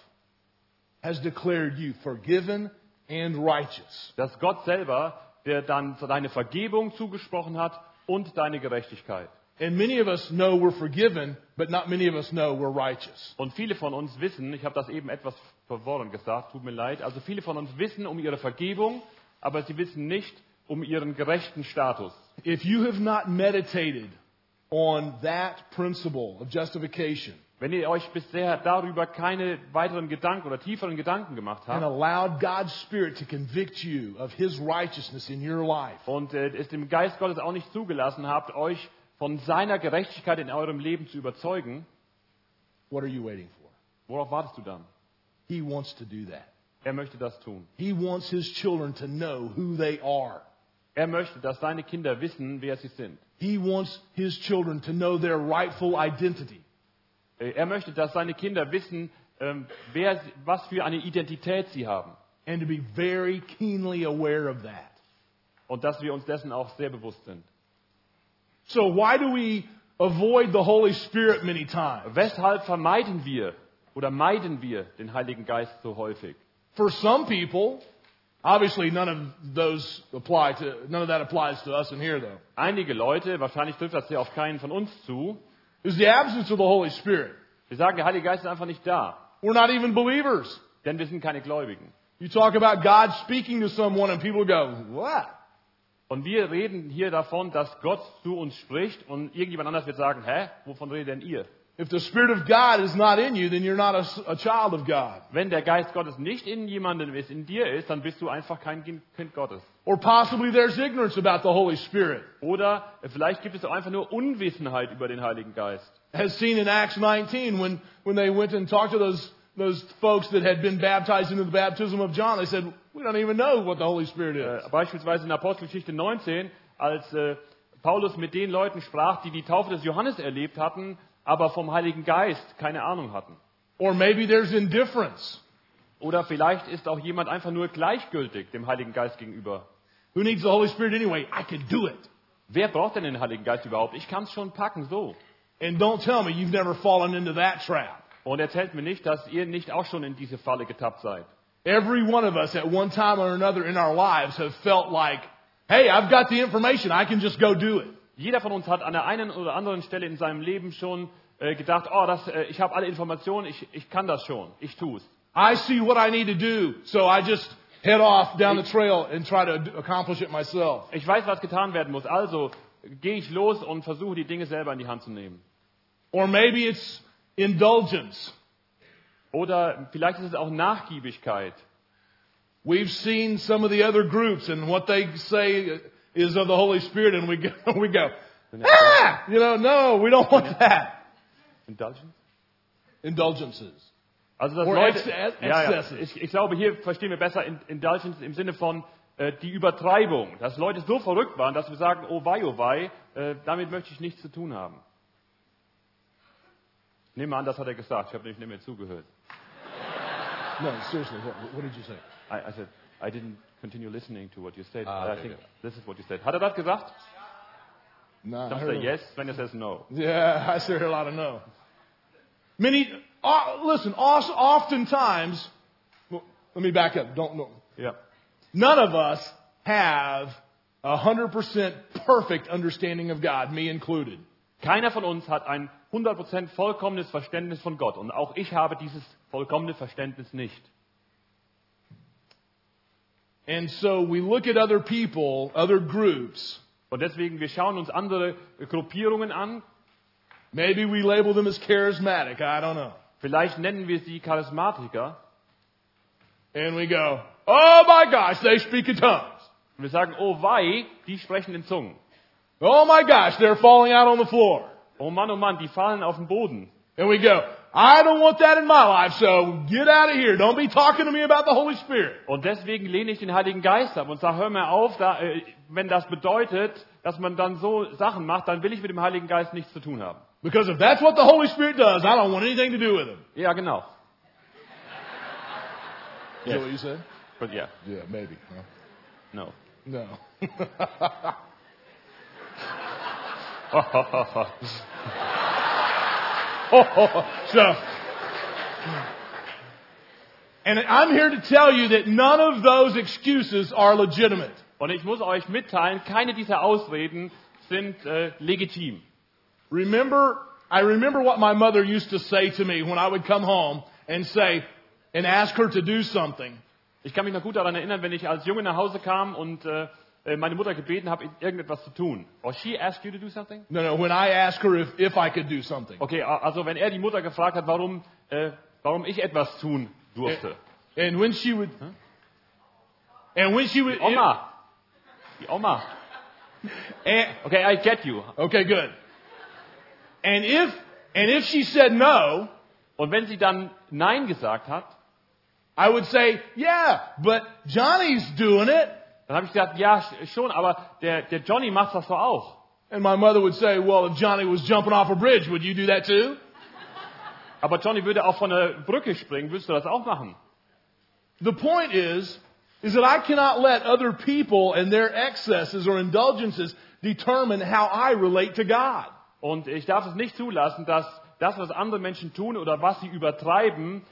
has declared you forgiven and righteous. Dass Gott selber der dann deine Vergebung zugesprochen hat und deine Gerechtigkeit. And many of us know we're forgiven, but not many of us know we're righteous. Und viele von uns wissen, ich habe das eben etwas verworren gesagt, tut mir leid, also viele von uns wissen um ihre Vergebung, aber sie wissen nicht um ihren gerechten Status. If you have not meditated on that principle of justification, wenn ihr euch bisher darüber keine weiteren Gedanken oder tieferen Gedanken gemacht habt, and allowed God's Spirit to convict you of his righteousness in your life, und es dem Geist Gottes auch nicht zugelassen habt, euch von seiner Gerechtigkeit in eurem Leben zu überzeugen, what are you waiting for? Worauf wartest du dann? He wants to do that. Er möchte das tun. He wants his children to know who they are. Er möchte, dass seine Kinder wissen, wer sie sind. He wants his children to know their rightful identity. Er möchte, dass seine Kinder wissen, was für eine Identität sie haben. And to be very keenly aware of that. Und dass wir uns dessen auch sehr bewusst sind. So why do we avoid the Holy Spirit many times? Weshalb meiden wir den Heiligen Geist so häufig? For some people, obviously none of that applies to us in here though. Einige Leute, wahrscheinlich trifft das hier auf keinen von uns zu. Is the absence of the Holy Spirit. Wir sagen, der Heilige Geist ist einfach nicht da. We're not even believers. Denn wir sind keine Gläubigen. You talk about God speaking to someone and people go, "What?" Und wir reden hier davon, dass Gott zu uns spricht und irgendjemand anders wird sagen, "Hä, wovon redet denn ihr?" If the Spirit of God is not in you, then you're not a child of God. Wenn der Geist Gottes nicht in jemandem ist, in dir ist, dann bist du einfach kein Kind Gottes. Or possibly there's ignorance about the Holy Spirit. Oder vielleicht gibt es auch einfach nur Unwissenheit über den Heiligen Geist. As seen in Acts 19 when they went and talked to those folks that had been baptized into the baptism of John, they said, "We don't even know what the Holy Spirit is." Beispielsweise in Apostelgeschichte 19, als Paulus mit den Leuten sprach, die Taufe des Johannes erlebt hatten, aber vom Heiligen Geist keine Ahnung hatten. Or maybe there's indifference. Oder vielleicht ist auch jemand einfach nur gleichgültig dem Heiligen Geist gegenüber. Who needs the Holy Spirit anyway? I can do it. Wer braucht denn den Heiligen Geist überhaupt? Ich kann es schon packen, so. And don't tell me you've never fallen into that trap. Und erzählt mir nicht, dass ihr nicht auch schon in diese Falle getappt seid. Every one of us at one time or another in our lives have felt like, hey, I've got the information, I can just go do it. Jeder von uns hat an der einen oder anderen Stelle in seinem Leben schon gedacht, ich habe alle Informationen, ich kann das schon, ich tue es. I see what I need to do, so I just head off down the trail and try to accomplish it myself. Ich weiß, was getan werden muss, also gehe ich los und versuche, die Dinge selber in die Hand zu nehmen. Or maybe it's indulgence. Oder vielleicht ist es auch Nachgiebigkeit. We've seen some of the other groups and what they say is of the Holy Spirit and we go. Ah! No, we don't want that. Indulgence? Indulgences. Also das Leute, ich glaube, hier verstehen wir besser Indulgence im Sinne von die Übertreibung, dass Leute so verrückt waren, dass wir sagen, oh wei, damit möchte ich nichts zu tun haben. Ich nehme an, das hat er gesagt. Ich habe nämlich nicht mehr zugehört. No, seriously, what did you say? I said, I didn't continue listening to what you said. Okay, I think this is what you said. Hat er das gesagt? No. Some say yes, when he says no. Yeah, I hear a lot of no. Oftentimes, let me back up. Yeah. None of us have 100% perfect understanding of God, me included. Keiner von uns hat ein 100% vollkommenes Verständnis von Gott. Und auch ich habe dieses vollkommene Verständnis nicht. And so we look at other people, other groups. Und deswegen, wir schauen uns andere Gruppierungen an. Maybe we label them as charismatic, I don't know. Vielleicht nennen wir sie Charismatiker. And we go, oh my gosh, they speak in tongues. Und wir sagen, oh wei, die sprechen in Zungen. Oh my gosh, they're falling out on the floor. Oh Mann, die fallen auf den Boden. And we go, I don't want that in my life, so get out of here. Don't be talking to me about the Holy Spirit. Und deswegen lehne ich den Heiligen Geist ab und sage, hör mir auf, wenn das bedeutet, dass man dann so Sachen macht, dann will ich mit dem Heiligen Geist nichts zu tun haben. Because if that's what the Holy Spirit does, I don't want anything to do with him. Ja, genau. Yes. Is that what you said? But yeah. Yeah, maybe. No. No. So, and I'm here to tell you that none of those excuses are legitimate. Und ich muss euch mitteilen, keine dieser Ausreden sind legitim. I remember what my mother used to say to me when I would come home and say and ask her to do something. Ich kann mich noch gut daran erinnern, wenn ich als Junge nach Hause kam und meine Mutter gebeten habe, irgendetwas zu tun. Or she asked you to do something? No, when I asked her if I could do something. Okay, also wenn die Mutter gefragt hat, warum ich etwas tun durfte. And when she would... Huh? And when she would... Die Oma. And, okay, I get you. Okay, good. And if she said no... Und wenn sie dann Nein gesagt hat... I would say, yeah, but Johnny's doing it. Dann habe ich gesagt, ja, schon, aber der Johnny macht das doch auch. And my mother would say, well, if Johnny was jumping off a bridge, would you do that too? Aber Johnny würde auch von der Brücke springen. Würdest du das auch machen? The point is that I cannot let other people and their excesses or indulgences determine how I relate to God. Und ich darf es nicht zulassen, dass das, was andere Menschen tun oder was sie übertreiben,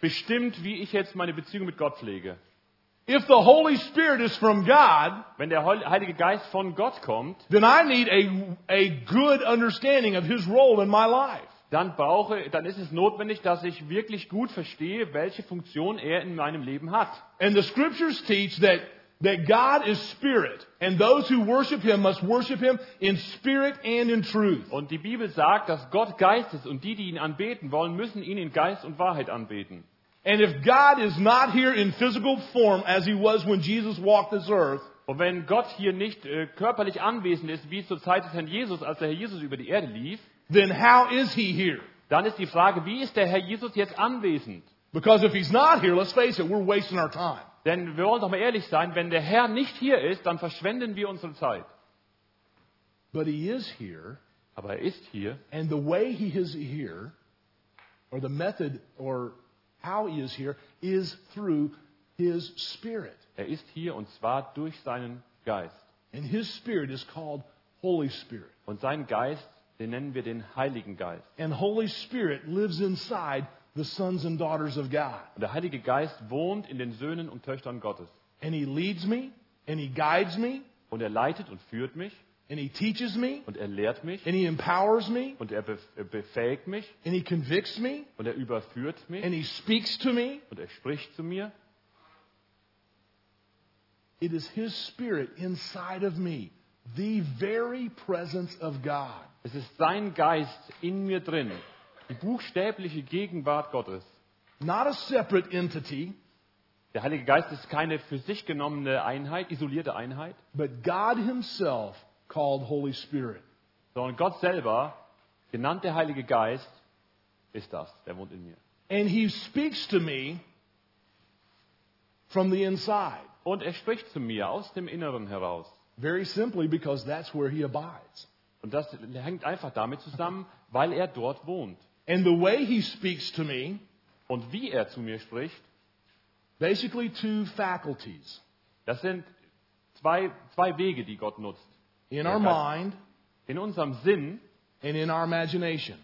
bestimmt, wie ich jetzt meine Beziehung mit Gott pflege. If the Holy Spirit is from God, wenn der Heilige Geist von Gott kommt, then I need a good understanding of His role in my life. Dann ist es notwendig, dass ich wirklich gut verstehe, welche Funktion er in meinem Leben hat. And the Scriptures teach that God is spirit and those who worship him must worship him in spirit and in truth. Und die Bibel sagt, dass Gott Geist ist und die ihn anbeten wollen, müssen ihn in Geist und Wahrheit anbeten. And if God is not here in physical form as he was when Jesus walked this earth, und wenn Gott hier nicht körperlich anwesend ist, wie zur Zeit des Herrn Jesus, als der Herr Jesus über die Erde lief, then how is he here? Dann ist die Frage, wie ist der Herr Jesus jetzt anwesend? Because if he's not here, let's face it, we're wasting our time. Denn wir wollen doch mal ehrlich sein, wenn der Herr nicht hier ist, dann verschwenden wir unsere Zeit. But he is here, aber er ist hier. And the way he is here, or the method or how he is here, is through his spirit. Er ist hier und zwar durch seinen Geist. And his spirit is called Holy Spirit. Und sein Geist, den nennen wir den Heiligen Geist. And Holy Spirit lives inside the sons and daughters of God. Und der Heilige Geist wohnt in den Söhnen und Töchtern Gottes. And he leads me, and he guides me, und er leitet und führt mich, and he teaches me, und er lehrt mich, and he empowers me, und er befähigt mich, and he convicts me, und er überführt mich, and he speaks to me, und er spricht zu mir. It is his spirit inside of me, the very presence of God. Es ist sein Geist in mir drin. Die buchstäbliche Gegenwart Gottes. Not a separate entity. Der Heilige Geist ist keine für sich genommene Einheit, isolierte Einheit. But God himself called Holy Spirit. Sondern Gott selber, genannt der Heilige Geist, ist das, der wohnt in mir. And he speaks to me from the inside. Und er spricht zu mir aus dem Inneren heraus. Very simply because that's where he abides. Und das hängt einfach damit zusammen, weil er dort wohnt. And the way he speaks to me, und wie er zu mir spricht, basically two faculties. Das sind zwei Wege, die Gott nutzt. In our mind, in unserem Sinn, and in our imagination.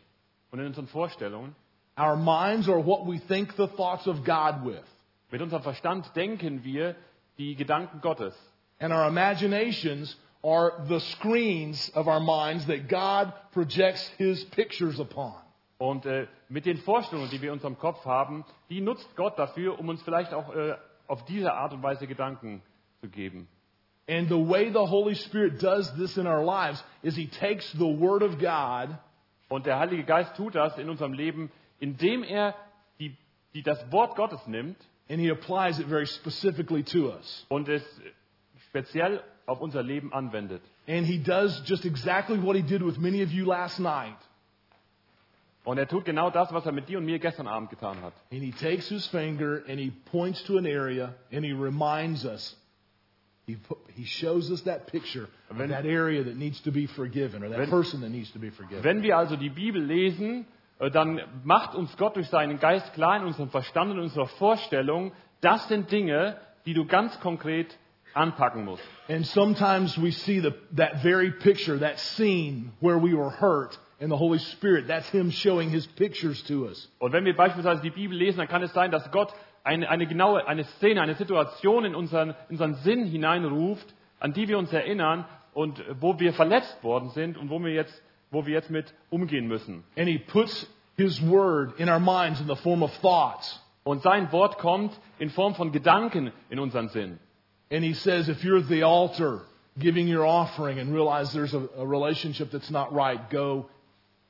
Und in unseren Vorstellungen. Our minds are what we think the thoughts of God with. Mit unserem Verstand denken wir die Gedanken Gottes. And our imaginations are the screens of our minds that God projects His pictures upon. Und mit den Vorstellungen, die wir in unserem Kopf haben, die nutzt Gott dafür, uns vielleicht auch auf diese Art und Weise Gedanken zu geben. And the way the Holy Spirit does this in our lives is He takes the Word of God. Und der Heilige Geist tut das in unserem Leben, indem er das Wort Gottes nimmt. And He applies it very specifically to us. Und es speziell auf unser Leben anwendet. And He does just exactly what He did with many of you last night. Und er tut genau das, was er mit dir und mir gestern Abend getan hat. And he takes his finger and he points to an area and he reminds us. He shows us that picture of that area that needs to be forgiven or that person that needs to be forgiven. Wenn wir also die Bibel lesen, dann macht uns Gott durch seinen Geist klar in unserem Verstand und unserer Vorstellung, das sind Dinge, die du ganz konkret anpacken musst. And sometimes we see that very picture, that scene where we were hurt. And the Holy Spirit, that's Him showing His pictures to us. Und wenn wir beispielsweise die Bibel lesen, dann kann es sein, dass Gott eine Szene, eine Situation in unseren Sinn hineinruft, an die wir uns erinnern und wo wir verletzt worden sind und wo wir jetzt mit umgehen müssen. And He puts His word in our minds in the form of thoughts. Und sein Wort kommt in Form von Gedanken in unseren Sinn. And He says, if you're at the altar giving your offering and realize there's a relationship that's not right, go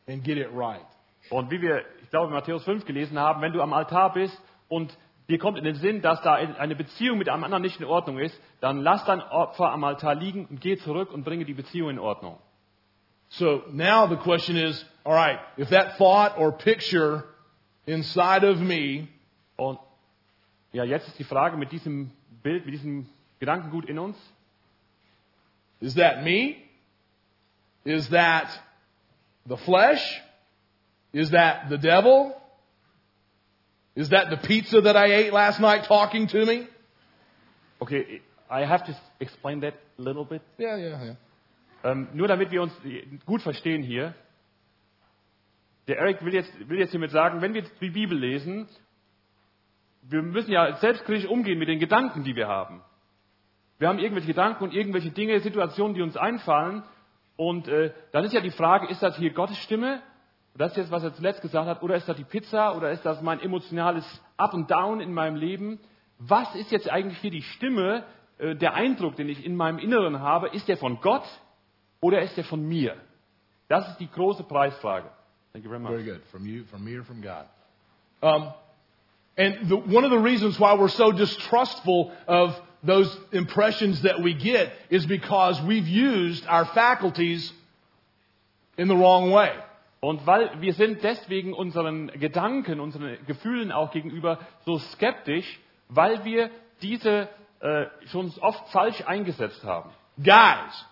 and get it right. Und wie wir, ich glaube, in Matthäus 5 gelesen haben, wenn du am Altar bist und dir kommt in den Sinn, dass da eine Beziehung mit einem anderen nicht in Ordnung ist, dann lass dein Opfer am Altar liegen und geh zurück und bringe die Beziehung in Ordnung. So now the question is, all right, if that thought or picture inside of me, und ja, jetzt ist die Frage mit diesem Bild, mit diesem Gedankengut in uns, is that me? Is that the flesh? Is that the devil? Is that the pizza that I ate last night talking to me? Okay, I have to explain that a little bit. Yeah. Nur damit wir uns gut verstehen hier. Der Eric will jetzt hiermit sagen, wenn wir die Bibel lesen, wir müssen ja selbstkritisch umgehen mit den Gedanken, die wir haben. Wir haben irgendwelche Gedanken und irgendwelche Dinge, Situationen, die uns einfallen. Und dann ist ja die Frage, ist das hier Gottes Stimme? Das ist jetzt, was er zuletzt gesagt hat. Oder ist das die Pizza? Oder ist das mein emotionales Up and Down in meinem Leben? Was ist jetzt eigentlich hier die Stimme? Der Eindruck, den ich in meinem Inneren habe, ist der von Gott oder ist der von mir? Das ist die große Preisfrage. Thank you very much. Very good. From you, from me, or from God. And one of the reasons why we're so distrustful of those impressions that we get is because we've used our faculties in the wrong way. Und weil wir sind deswegen unseren Gedanken, unseren Gefühlen auch gegenüber so skeptisch, weil wir diese schon oft falsch eingesetzt haben. Guys,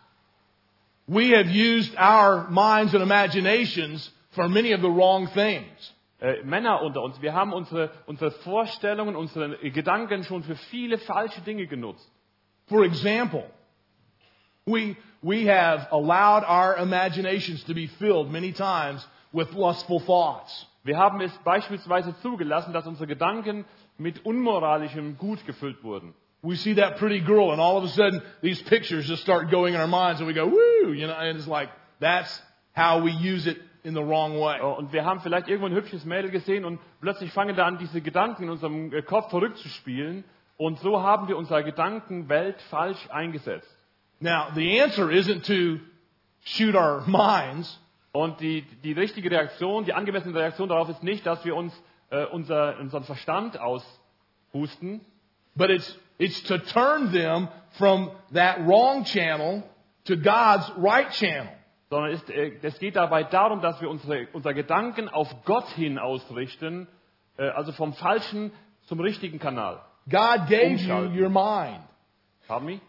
we have used our minds and imaginations for many of the wrong things. Männer unter uns, wir haben unsere Vorstellungen, unsere Gedanken schon für viele falsche Dinge genutzt. For example, we have allowed our imaginations to be filled many times with lustful thoughts. Wir haben es beispielsweise zugelassen, dass unsere Gedanken mit unmoralischem Gut gefüllt wurden. We see that pretty girl and all of a sudden these pictures just start going in our minds and we go, woo, you know, and it's like that's how we use it in the wrong way. Oh, und wir haben vielleicht irgendwo ein hübsches Mädel gesehen und plötzlich fangen da an, diese Gedanken in unserem Kopf verrückt zu spielen und so haben wir unsere Gedankenwelt falsch eingesetzt. Now, the answer isn't to shoot our minds. Und die richtige Reaktion, die angemessene Reaktion darauf ist nicht, dass wir uns unseren Verstand aushusten. But it's to turn them from that wrong channel to God's right channel. Sondern es geht dabei darum, dass wir unsere Gedanken auf Gott hin ausrichten, also vom falschen zum richtigen Kanal. God gave you your mind. Pardon me?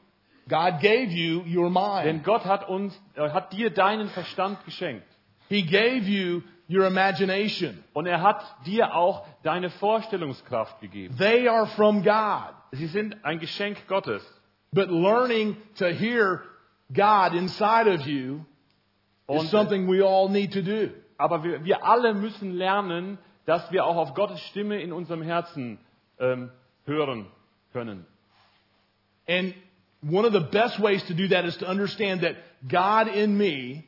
God gave you your mind. Denn Gott hat dir deinen Verstand geschenkt. He gave you your imagination. Und er hat dir auch deine Vorstellungskraft gegeben. They are from God. Sie sind ein Geschenk Gottes. But learning to hear God inside of you. It's something we all need to do. Aber wir alle müssen lernen, dass wir auch auf Gottes Stimme in unserem Herzen hören können. And one of the best ways to do that is to understand that God in me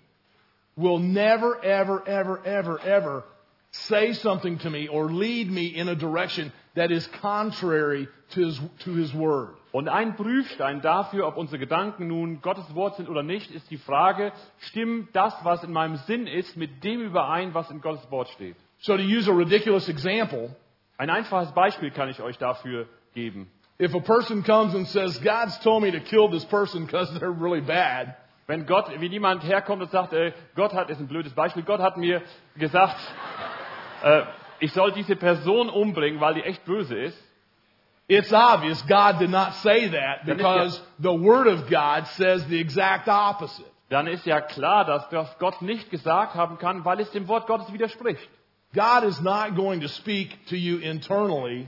will never, ever, ever, ever, ever say something to me or lead me in a direction that is contrary to His Word. Und ein Prüfstein dafür, ob unsere Gedanken nun Gottes Wort sind oder nicht, ist die Frage, stimmt das, was in meinem Sinn ist, mit dem überein, was in Gottes Wort steht? So to use a ridiculous example, ein einfaches Beispiel kann ich euch dafür geben. If a person comes and says, God's told me to kill this person because they're really bad. Wenn jemand herkommt und sagt, Gott hat, ist ein blödes Beispiel, Gott hat mir gesagt, ich soll diese Person umbringen, weil die echt böse ist. It's obvious God did not say that because the Word of God says the exact opposite. Dann ist ja klar, dass das Gott nicht gesagt haben kann, weil es dem Wort Gottes widerspricht. God is not going to speak to you internally.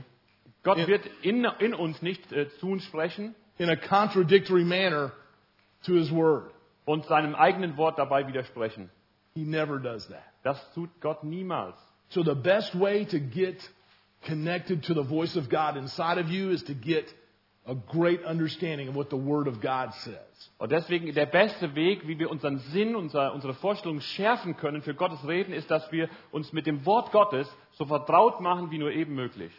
Gott wird in uns nicht zu uns sprechen. In a contradictory manner to His Word. Und seinem eigenen Wort dabei widersprechen. He never does that. Das tut Gott niemals. So the best way to get connected to the voice of God inside of you is to get a great understanding of what the Word of God says. Und deswegen der beste Weg, wie wir unseren Sinn, unsere Vorstellung schärfen können für Gottes Reden, ist, dass wir uns mit dem Wort Gottes so vertraut machen wie nur eben möglich.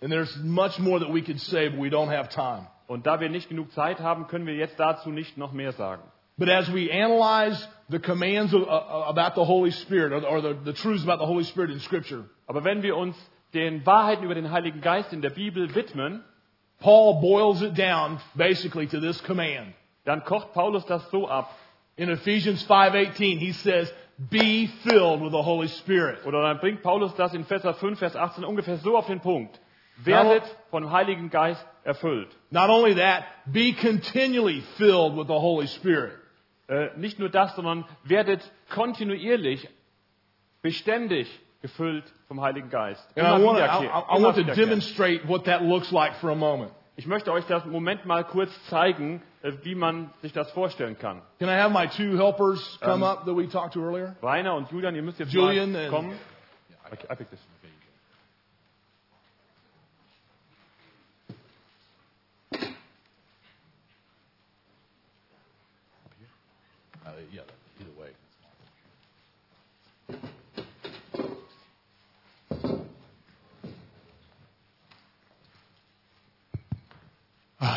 And there's much more that we could say, but we don't have time. Und da wir nicht genug Zeit haben, können wir jetzt dazu nicht noch mehr sagen. But as we analyze the commands about the Holy Spirit or the truths about the Holy Spirit in Scripture. Aber wenn wir uns den Wahrheiten über den Heiligen Geist in der Bibel widmen, Paul boils it down basically to this command. Dann kocht Paulus das so ab. In Ephesians 5:18 he says, "Be filled with the Holy Spirit." Oder dann bringt Paulus das in Epheser 5 Vers 18 ungefähr so auf den Punkt. Werdet vom Heiligen Geist erfüllt. Not only that, be continually filled with the Holy Spirit. Nicht nur das, sondern werdet kontinuierlich beständig gefüllt vom Heiligen Geist. I want to demonstrate what that looks like for a moment. Ich möchte euch das im Moment mal kurz zeigen, wie man sich das vorstellen kann. Can I have my two helpers come up that we talked to earlier? Rainer und Julian, ihr müsst jetzt Julian mal kommen. Okay, I pick this.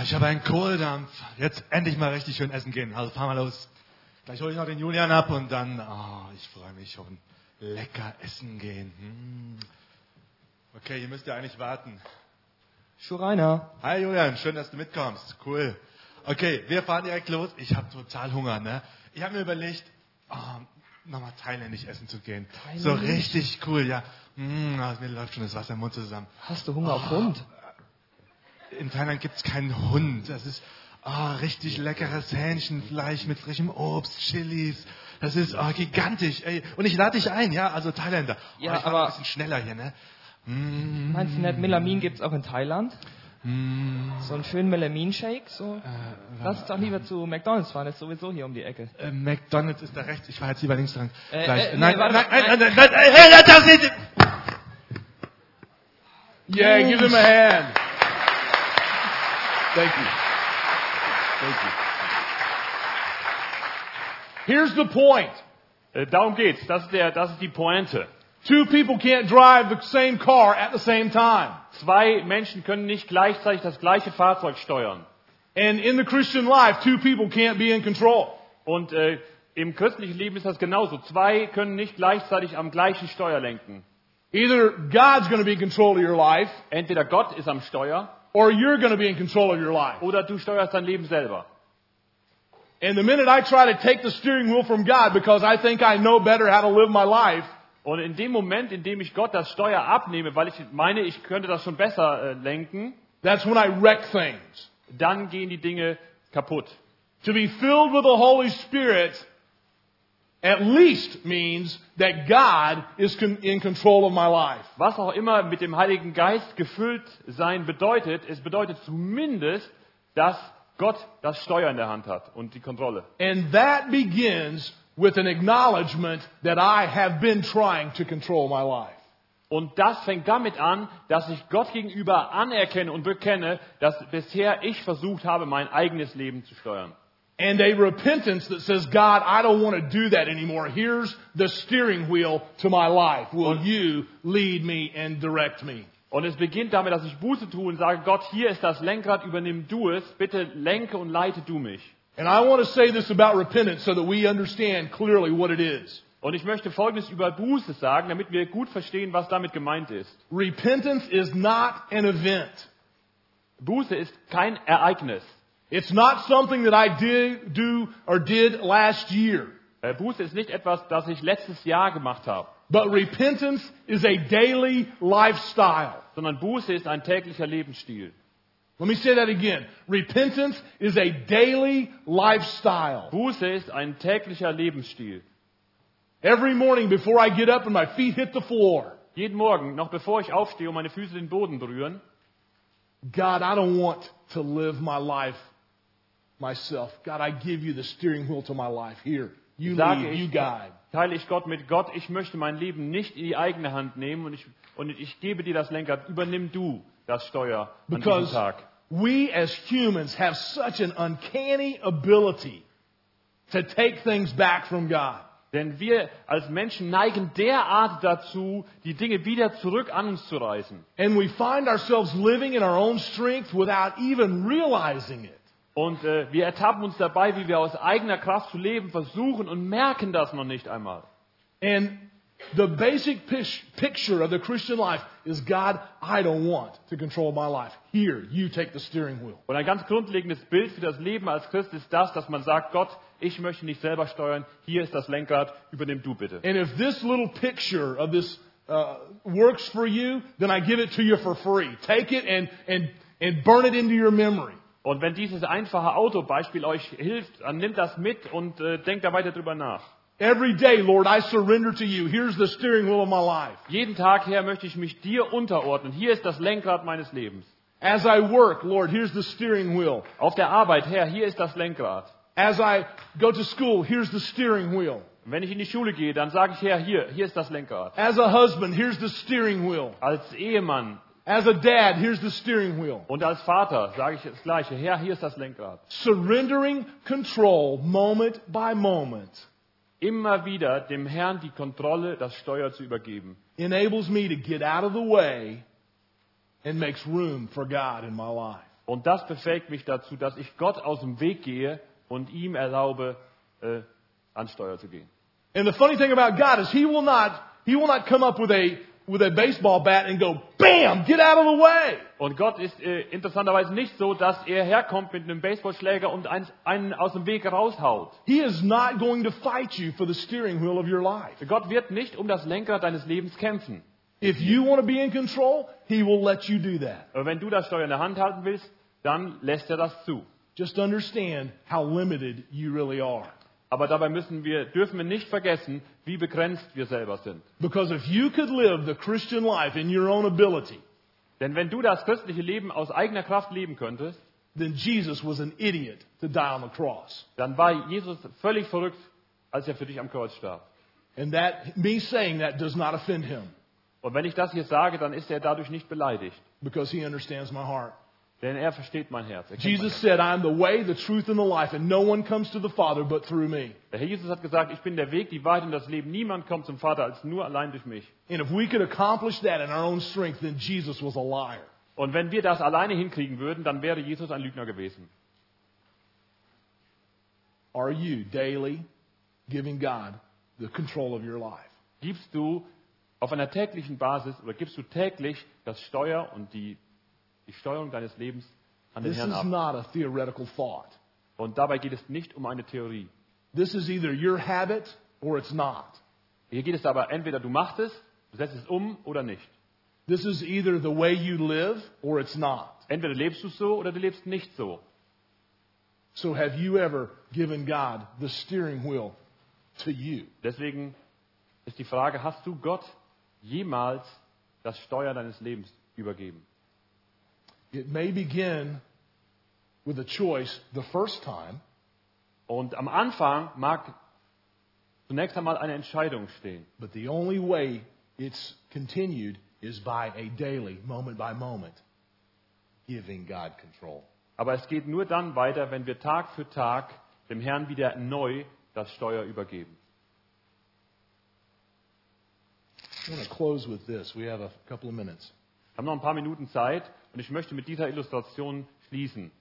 Ich habe einen Kohldampf. Jetzt endlich mal richtig schön essen gehen. Also fahren wir los. Gleich hole ich noch den Julian ab und dann, ich freue mich schon. Lecker essen gehen. Okay, ihr müsst ja eigentlich warten. Rainer. Hi Julian, schön, dass du mitkommst. Cool. Okay, wir fahren direkt los. Ich habe total Hunger, ne? Ich habe mir überlegt, nochmal thailändisch essen zu gehen. So richtig cool, ja. Mir läuft schon das Wasser im Mund zusammen. Hast du Hunger auf Hund? In Thailand gibt es keinen Hund. Das ist richtig leckeres Hähnchenfleisch mit frischem Obst, Chilis. Das ist gigantisch. Ey. Und ich lade dich ein, ja, also Thailänder. Ja, ich war ein bisschen schneller hier, ne? Meinst du nicht, Melamin gibt es auch in Thailand? So einen schönen Melamin-Shake? So. Lass uns doch lieber zu McDonald's fahren, das ist sowieso hier um die Ecke. McDonald's ist da rechts, ich fahre jetzt lieber links dran. Nein. Yeah, give him a hand. Thank you. Here's the point. Darum geht's. Das ist die Pointe. Two people can't drive the same car at the same time. Zwei Menschen können nicht gleichzeitig das gleiche Fahrzeug steuern. And in the Christian life, two people can't be in control. Und im christlichen Leben ist das genauso. Zwei können nicht gleichzeitig am gleichen Steuer lenken. Either God's going to be in control of your life. Entweder Gott ist am Steuer. Or you're going to be in control of your life. Oder du steuerst dein Leben selber. And the minute I try to take the steering wheel from God because I think I know better how to live my life. Und in dem Moment, in dem ich Gott das Steuer abnehme, weil ich meine, ich könnte das schon besser lenken. That's when I wreck things. Dann gehen die Dinge kaputt. To be filled with the Holy Spirit at least means that God is in control of my life. Was auch immer mit dem Heiligen Geist gefüllt sein bedeutet, es bedeutet zumindest, dass Gott das Steuer in der Hand hat und die Kontrolle. And that begins with an acknowledgement that I have been trying to control my life. Und das fängt damit an, dass ich Gott gegenüber anerkenne und bekenne, dass bisher ich versucht habe, mein eigenes Leben zu steuern. And a repentance that says, God, I don't want to do that anymore. Here's the steering wheel to my life. Will you lead me and direct me? Und es beginnt damit, dass ich Buße tue und sage, Gott, hier ist das Lenkrad, übernimm du es. Bitte lenke und leite du mich. And I want to say this about repentance so that we understand clearly what it is. Und ich möchte Folgendes über Buße sagen, damit wir gut verstehen, was damit gemeint ist. Repentance is not an event. Buße ist kein Ereignis. It's not something that I did last year. Buße ist nicht etwas, das ich letztes Jahr gemacht habe. But repentance is a daily lifestyle. Sondern Buße ist ein täglicher Lebensstil. Let me say that again. Repentance is a daily lifestyle. Buße ist ein täglicher Lebensstil. Every morning before I get up and my feet hit the floor. Jeden Morgen, noch bevor ich aufstehe und meine Füße den Boden berühren. God, I don't want to live my life myself. God, I give you the steering wheel to my life. Here, you lead, you guide. Teile ich Gott mit Gott. Ich möchte mein Leben nicht in die eigene Hand nehmen und ich gebe dir das Lenkrad. Übernimm du das Steuer an diesem Tag. We as humans have such an uncanny ability to take things back from God. Denn wir als Menschen neigen derart dazu, die Dinge wieder zurück an uns zu reißen. And we find ourselves living in our own strength without even realizing it. Und wir ertappen uns dabei, wie wir aus eigener Kraft zu leben versuchen und merken das noch nicht einmal. And the basic picture of the Christian life is, God, I don't want to control my life. Here, you take the steering wheel. Und ein ganz grundlegendes Bild für das Leben als Christ ist das, dass man sagt, Gott, ich möchte nicht selber steuern. Hier ist das Lenkrad. Übernimm du bitte. And if this little picture of this works for you, then I give it to you for free. Take it and burn it into your memory. Und wenn dieses einfache Autobeispiel euch hilft, dann nimmt das mit und denkt da weiter drüber nach. Every day, Lord, I surrender to you. Here's the steering wheel of my life. Jeden Tag, Herr, möchte ich mich dir unterordnen. Hier ist das Lenkrad meines Lebens. As I work, Lord, here's the steering wheel. Auf der Arbeit, Herr, hier ist das Lenkrad. As I go to school, here's the steering wheel. Wenn ich in die Schule gehe, dann sage ich, Herr, hier ist das Lenkrad. As a husband, here's the steering wheel. Als Ehemann. As a dad, here's the steering wheel. Und als Vater sage ich das Gleiche, Herr, hier ist das Lenkrad. Surrendering control, moment by moment. Immer wieder dem Herrn die Kontrolle, das Steuer zu übergeben. Enables me to get out of the way and makes room for God in my life. Und das befähigt mich dazu, dass ich Gott aus dem Weg gehe und ihm erlaube, an Steuer zu gehen. And the funny thing about God is he will not come up with a baseball bat and go bam, get out of the way. Und Gott ist interessanterweise nicht so, dass herkommt mit einem Baseballschläger und einen aus dem Weg raushaut. He is not going to fight you for the steering wheel of your life. Gott wird nicht um das Lenkrad deines Lebens kämpfen. If you want to be in control, he will let you do that. Und wenn du das Steuer in der Hand halten willst, dann lässt das zu. Just understand how limited you really are. Aber dabei dürfen wir nicht vergessen, wie begrenzt wir selber sind. Because if you could live the Christian life in your own ability, denn wenn du das christliche Leben aus eigener Kraft leben könntest, then Jesus was an idiot to die on the cross. Dann war Jesus völlig verrückt, als für dich am Kreuz starb. And that me saying that does not offend him. Und wenn ich das hier sage, dann ist dadurch nicht beleidigt. Because he understands my heart. Denn versteht mein Herz. Jesus said, "I am the way, the truth and the life, and no one comes to the Father but through me." Der Herr Jesus hat gesagt, ich bin der Weg, die Wahrheit und das Leben. Niemand kommt zum Vater als nur allein durch mich. And if we could accomplish that in our own strength, then Jesus was a liar. Und wenn wir das alleine hinkriegen würden, dann wäre Jesus ein Lügner gewesen. Are you daily giving God the control of your life? Gibst du täglich das Steuer und die Steuerung deines Lebens an den Herrn ab. This is not a theoretical thought. Und dabei geht es nicht eine Theorie. This is either your habit or it's not. Hier geht es aber entweder du machst es, du setzt es oder nicht. This is either the way you live or it's not. Entweder lebst du so oder du lebst nicht so. So have you ever given God the steering wheel to you? Deswegen ist die Frage, hast du Gott jemals das Steuer deines Lebens übergeben? It may begin with a choice the first time. Und am Anfang mag zunächst einmal eine Entscheidung stehen. But the only way it's continued is by a daily, moment by moment, giving God control. Aber es geht nur dann weiter, wenn wir Tag für Tag dem Herrn wieder neu das Steuer übergeben. I want to close with this. We have a couple of minutes. Wir haben noch ein paar Minuten Zeit. Und ich möchte mit dieser Illustration schließen.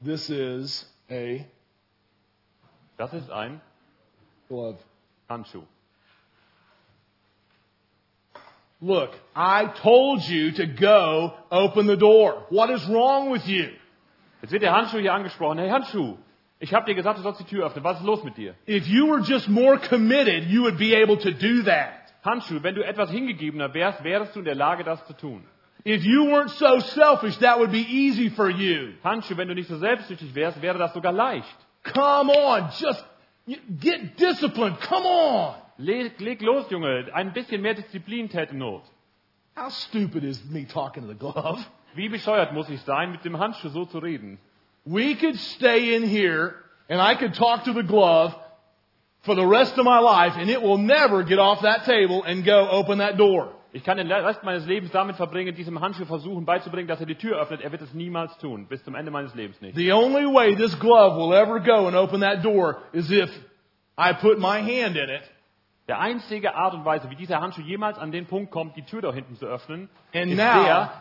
Das ist ein glove. Handschuh. Look, I told you to go open the door. What is wrong with you? Jetzt wird der Handschuh hier angesprochen. Hey Handschuh, ich habe dir gesagt, du sollst die Tür öffnen. Was ist los mit dir? If you were just more committed, you would be able to do that. Handschuh, wenn du etwas hingegebener wärst, wärst du in der Lage, das zu tun. If you weren't so selfish, that would be easy for you. Handschuh, wenn du nicht so selbstsüchtig wärst, wäre das sogar leicht. Come on, just get disciplined. Come on. Leg los, Junge. Ein bisschen mehr Disziplin täte Not. How stupid is me talking to the glove? Wie bescheuert muss ich sein, mit dem Handschuh so zu reden? We could stay in here and I could talk to the glove for the rest of my life and it will never get off that table and go open that door. Ich kann den Rest meines Lebens damit verbringen, diesem Handschuh versuchen beizubringen, dass die Tür öffnet. Wird es niemals tun, bis zum Ende meines Lebens nicht. The only way this glove will ever go and open that door is if I put my hand in it. Der einzige Art und Weise, wie dieser Handschuh jemals an den Punkt kommt, die Tür da hinten zu öffnen, and ist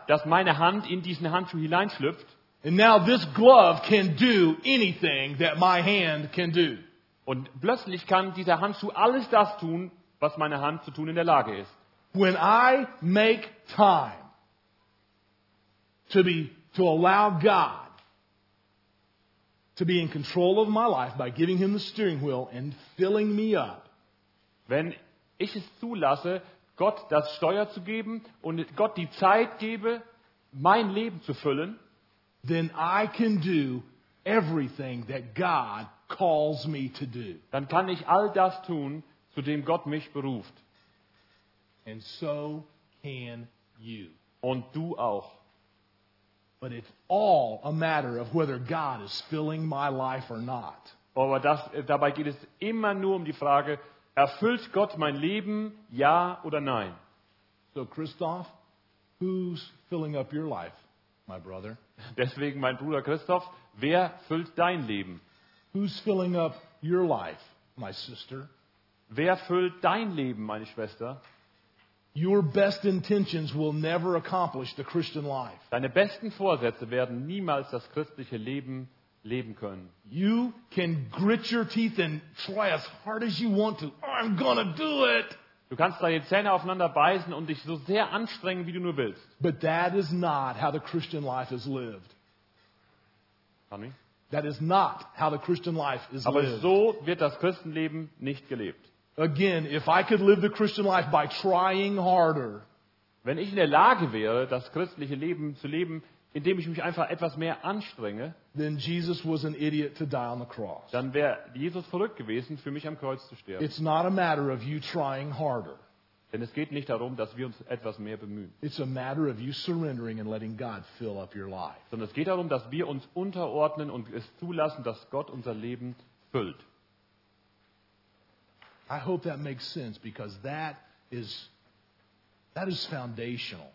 dass meine Hand in diesen Handschuh hineinschlüpft. And now this glove can do anything that my hand can do. Und plötzlich kann dieser Handschuh alles das tun, was meine Hand zu tun in der Lage ist. When I make time to allow God to be in control of my life by giving him the steering wheel and filling me up. Wenn ich es zulasse, Gott das Steuer zu geben und Gott die Zeit gebe, mein Leben zu füllen, then I can do everything that God calls me to do. Dann kann ich all das tun, zu dem Gott mich beruft. And so can you. Und du auch. But it's all a matter of whether God is filling my life or not. Aber dabei geht es immer nur um die Frage, erfüllt Gott mein Leben, ja oder nein? So Christoph, who's filling up your life, my brother? Deswegen, mein Bruder Christoph, wer füllt dein Leben? Who's filling up your life, my sister? Wer füllt dein Leben, meine Schwester? Your best intentions will never accomplish the Christian life. Deine besten Vorsätze werden niemals das christliche Leben leben können. You can grit your teeth and try as hard as you want to. I'm gonna do it. Du kannst deine Zähne aufeinander beißen und dich so sehr anstrengen, wie du nur willst. But that is not how the Christian life is lived. Pardon me? That is not how the Christian life is lived. Aber so wird das Christenleben nicht gelebt. Again, if I could live the Christian life by trying harder. Wenn ich in der Lage wäre, das christliche Leben zu leben, indem ich mich einfach etwas mehr anstrenge, then Jesus was an idiot to die on the cross. Dann wäre Jesus verrückt gewesen, für mich am Kreuz zu sterben. It's not a matter of you trying harder. Denn es geht nicht darum, dass wir uns etwas mehr bemühen. It's a matter of you surrendering and letting God fill up your life. Sondern es geht darum, dass wir uns unterordnen und es zulassen, dass Gott unser Leben füllt. I hope that makes sense, because that is foundational.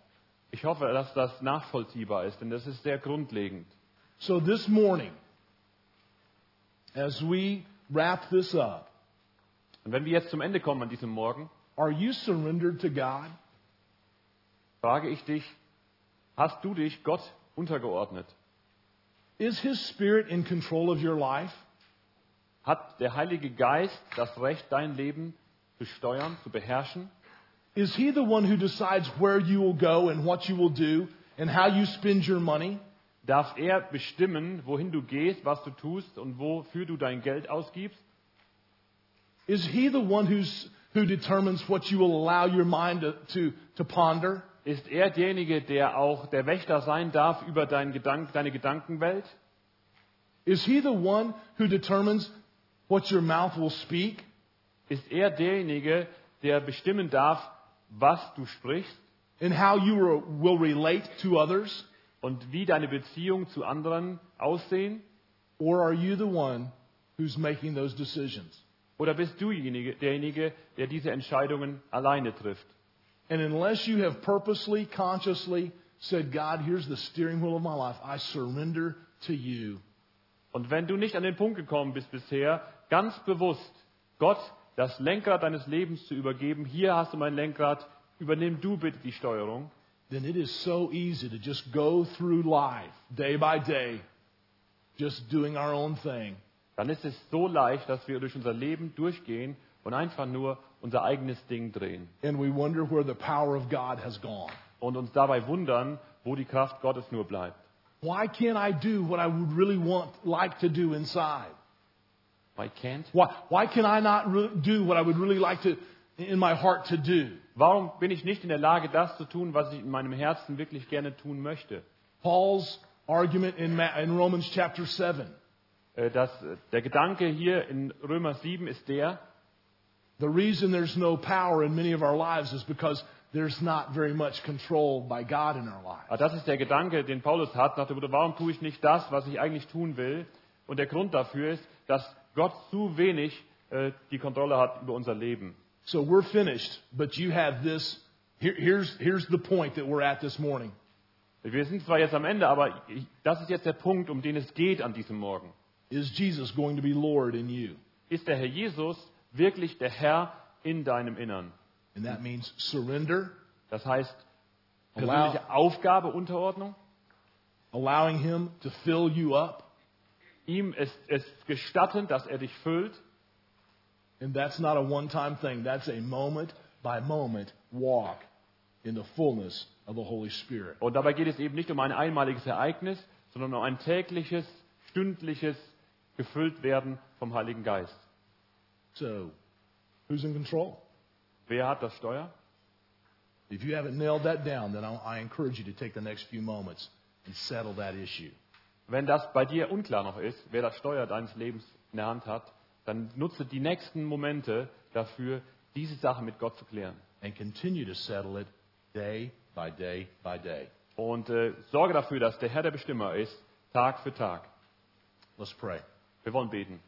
Ich hoffe, dass das nachvollziehbar ist, denn das ist sehr grundlegend. So this morning, as we wrap this up, und wenn wir jetzt zum Ende kommen an diesem Morgen, are you surrendered to God? Frage ich dich, hast du dich Gott untergeordnet? Is His Spirit in control of your life? Hat der Heilige Geist das Recht, dein Leben zu steuern, zu beherrschen? Is he the one who decides where you will go and what you will do and how you spend your money? Darf er bestimmen, wohin du gehst, was du tust und wofür du dein Geld ausgibst? Is he the one who determines what you will allow your mind to ponder? Ist er derjenige, der auch der Wächter sein darf über deine Gedankenwelt? Is he the one who determines what your mouth will speak? Ist er derjenige, der bestimmen darf, was du sprichst? And how you will relate to others? Und wie deine Beziehung zu anderen aussehen? Or are you the one who's making those decisions? Oder bist du derjenige, der diese Entscheidungen alleine trifft? And unless you have purposely, consciously said, God, here's the steering wheel of my life. I surrender to you. Und wenn du nicht an den Punkt gekommen bist bisher, ganz bewusst Gott das Lenkrad deines Lebens zu übergeben, hier hast du mein Lenkrad, übernimm du bitte die Steuerung, then it is so easy to just go through life, day by day, just doing our own thing. Dann ist es so leicht, dass wir durch unser Leben durchgehen und einfach nur unser eigenes Ding drehen. And we wonder where the power of God has gone. Und uns dabei wundern, wo die Kraft Gottes nur bleibt. Why can't I do what I would really like to do inside? Why can't? Why can I not do what I would really like to in my heart to do? Warum bin ich nicht in der Lage, das zu tun, was ich in meinem Herzen wirklich gerne tun möchte? Paul's argument in Romans chapter 7. Der Gedanke hier in Römer 7 ist der: The reason there's no power in many of our lives is because there's not very much control by God in our lives. Das ist der Gedanke, den Paulus hat, nach dem Motto, warum tue ich nicht das, was ich eigentlich tun will? Und der Grund dafür ist, dass Gott zu wenig die Kontrolle hat über unser Leben. So we're finished, but you have this. Here's the point that we're at this morning. Wir sind zwar jetzt am Ende, aber das ist jetzt der Punkt, um den es geht an diesem Morgen. Is Jesus going to be Lord in you? Ist der Herr Jesus wirklich der Herr in deinem Innern? And that means surrender. Das heißt persönliche Aufgabe, Unterordnung. Allowing him to fill you up. Ihm ist es gestatten, dass er dich füllt. And that's not a one-time thing. That's a moment-by-moment walk in the fullness of the Holy Spirit. Und dabei geht es eben nicht um ein einmaliges Ereignis, sondern um ein tägliches, stündliches Gefülltwerden vom Heiligen Geist. So, who's in control? Wer hat das Steuer? If you haven't nailed that down, then I encourage you to take the next few moments and settle that issue. Wenn das bei dir unklar noch ist, wer das Steuer deines Lebens in der Hand hat, dann nutze die nächsten Momente dafür, diese Sache mit Gott zu klären. And continue to settle it day by day by day. Und sorge dafür, dass der Herr der Bestimmer ist, Tag für Tag. Let's pray. Wir wollen beten.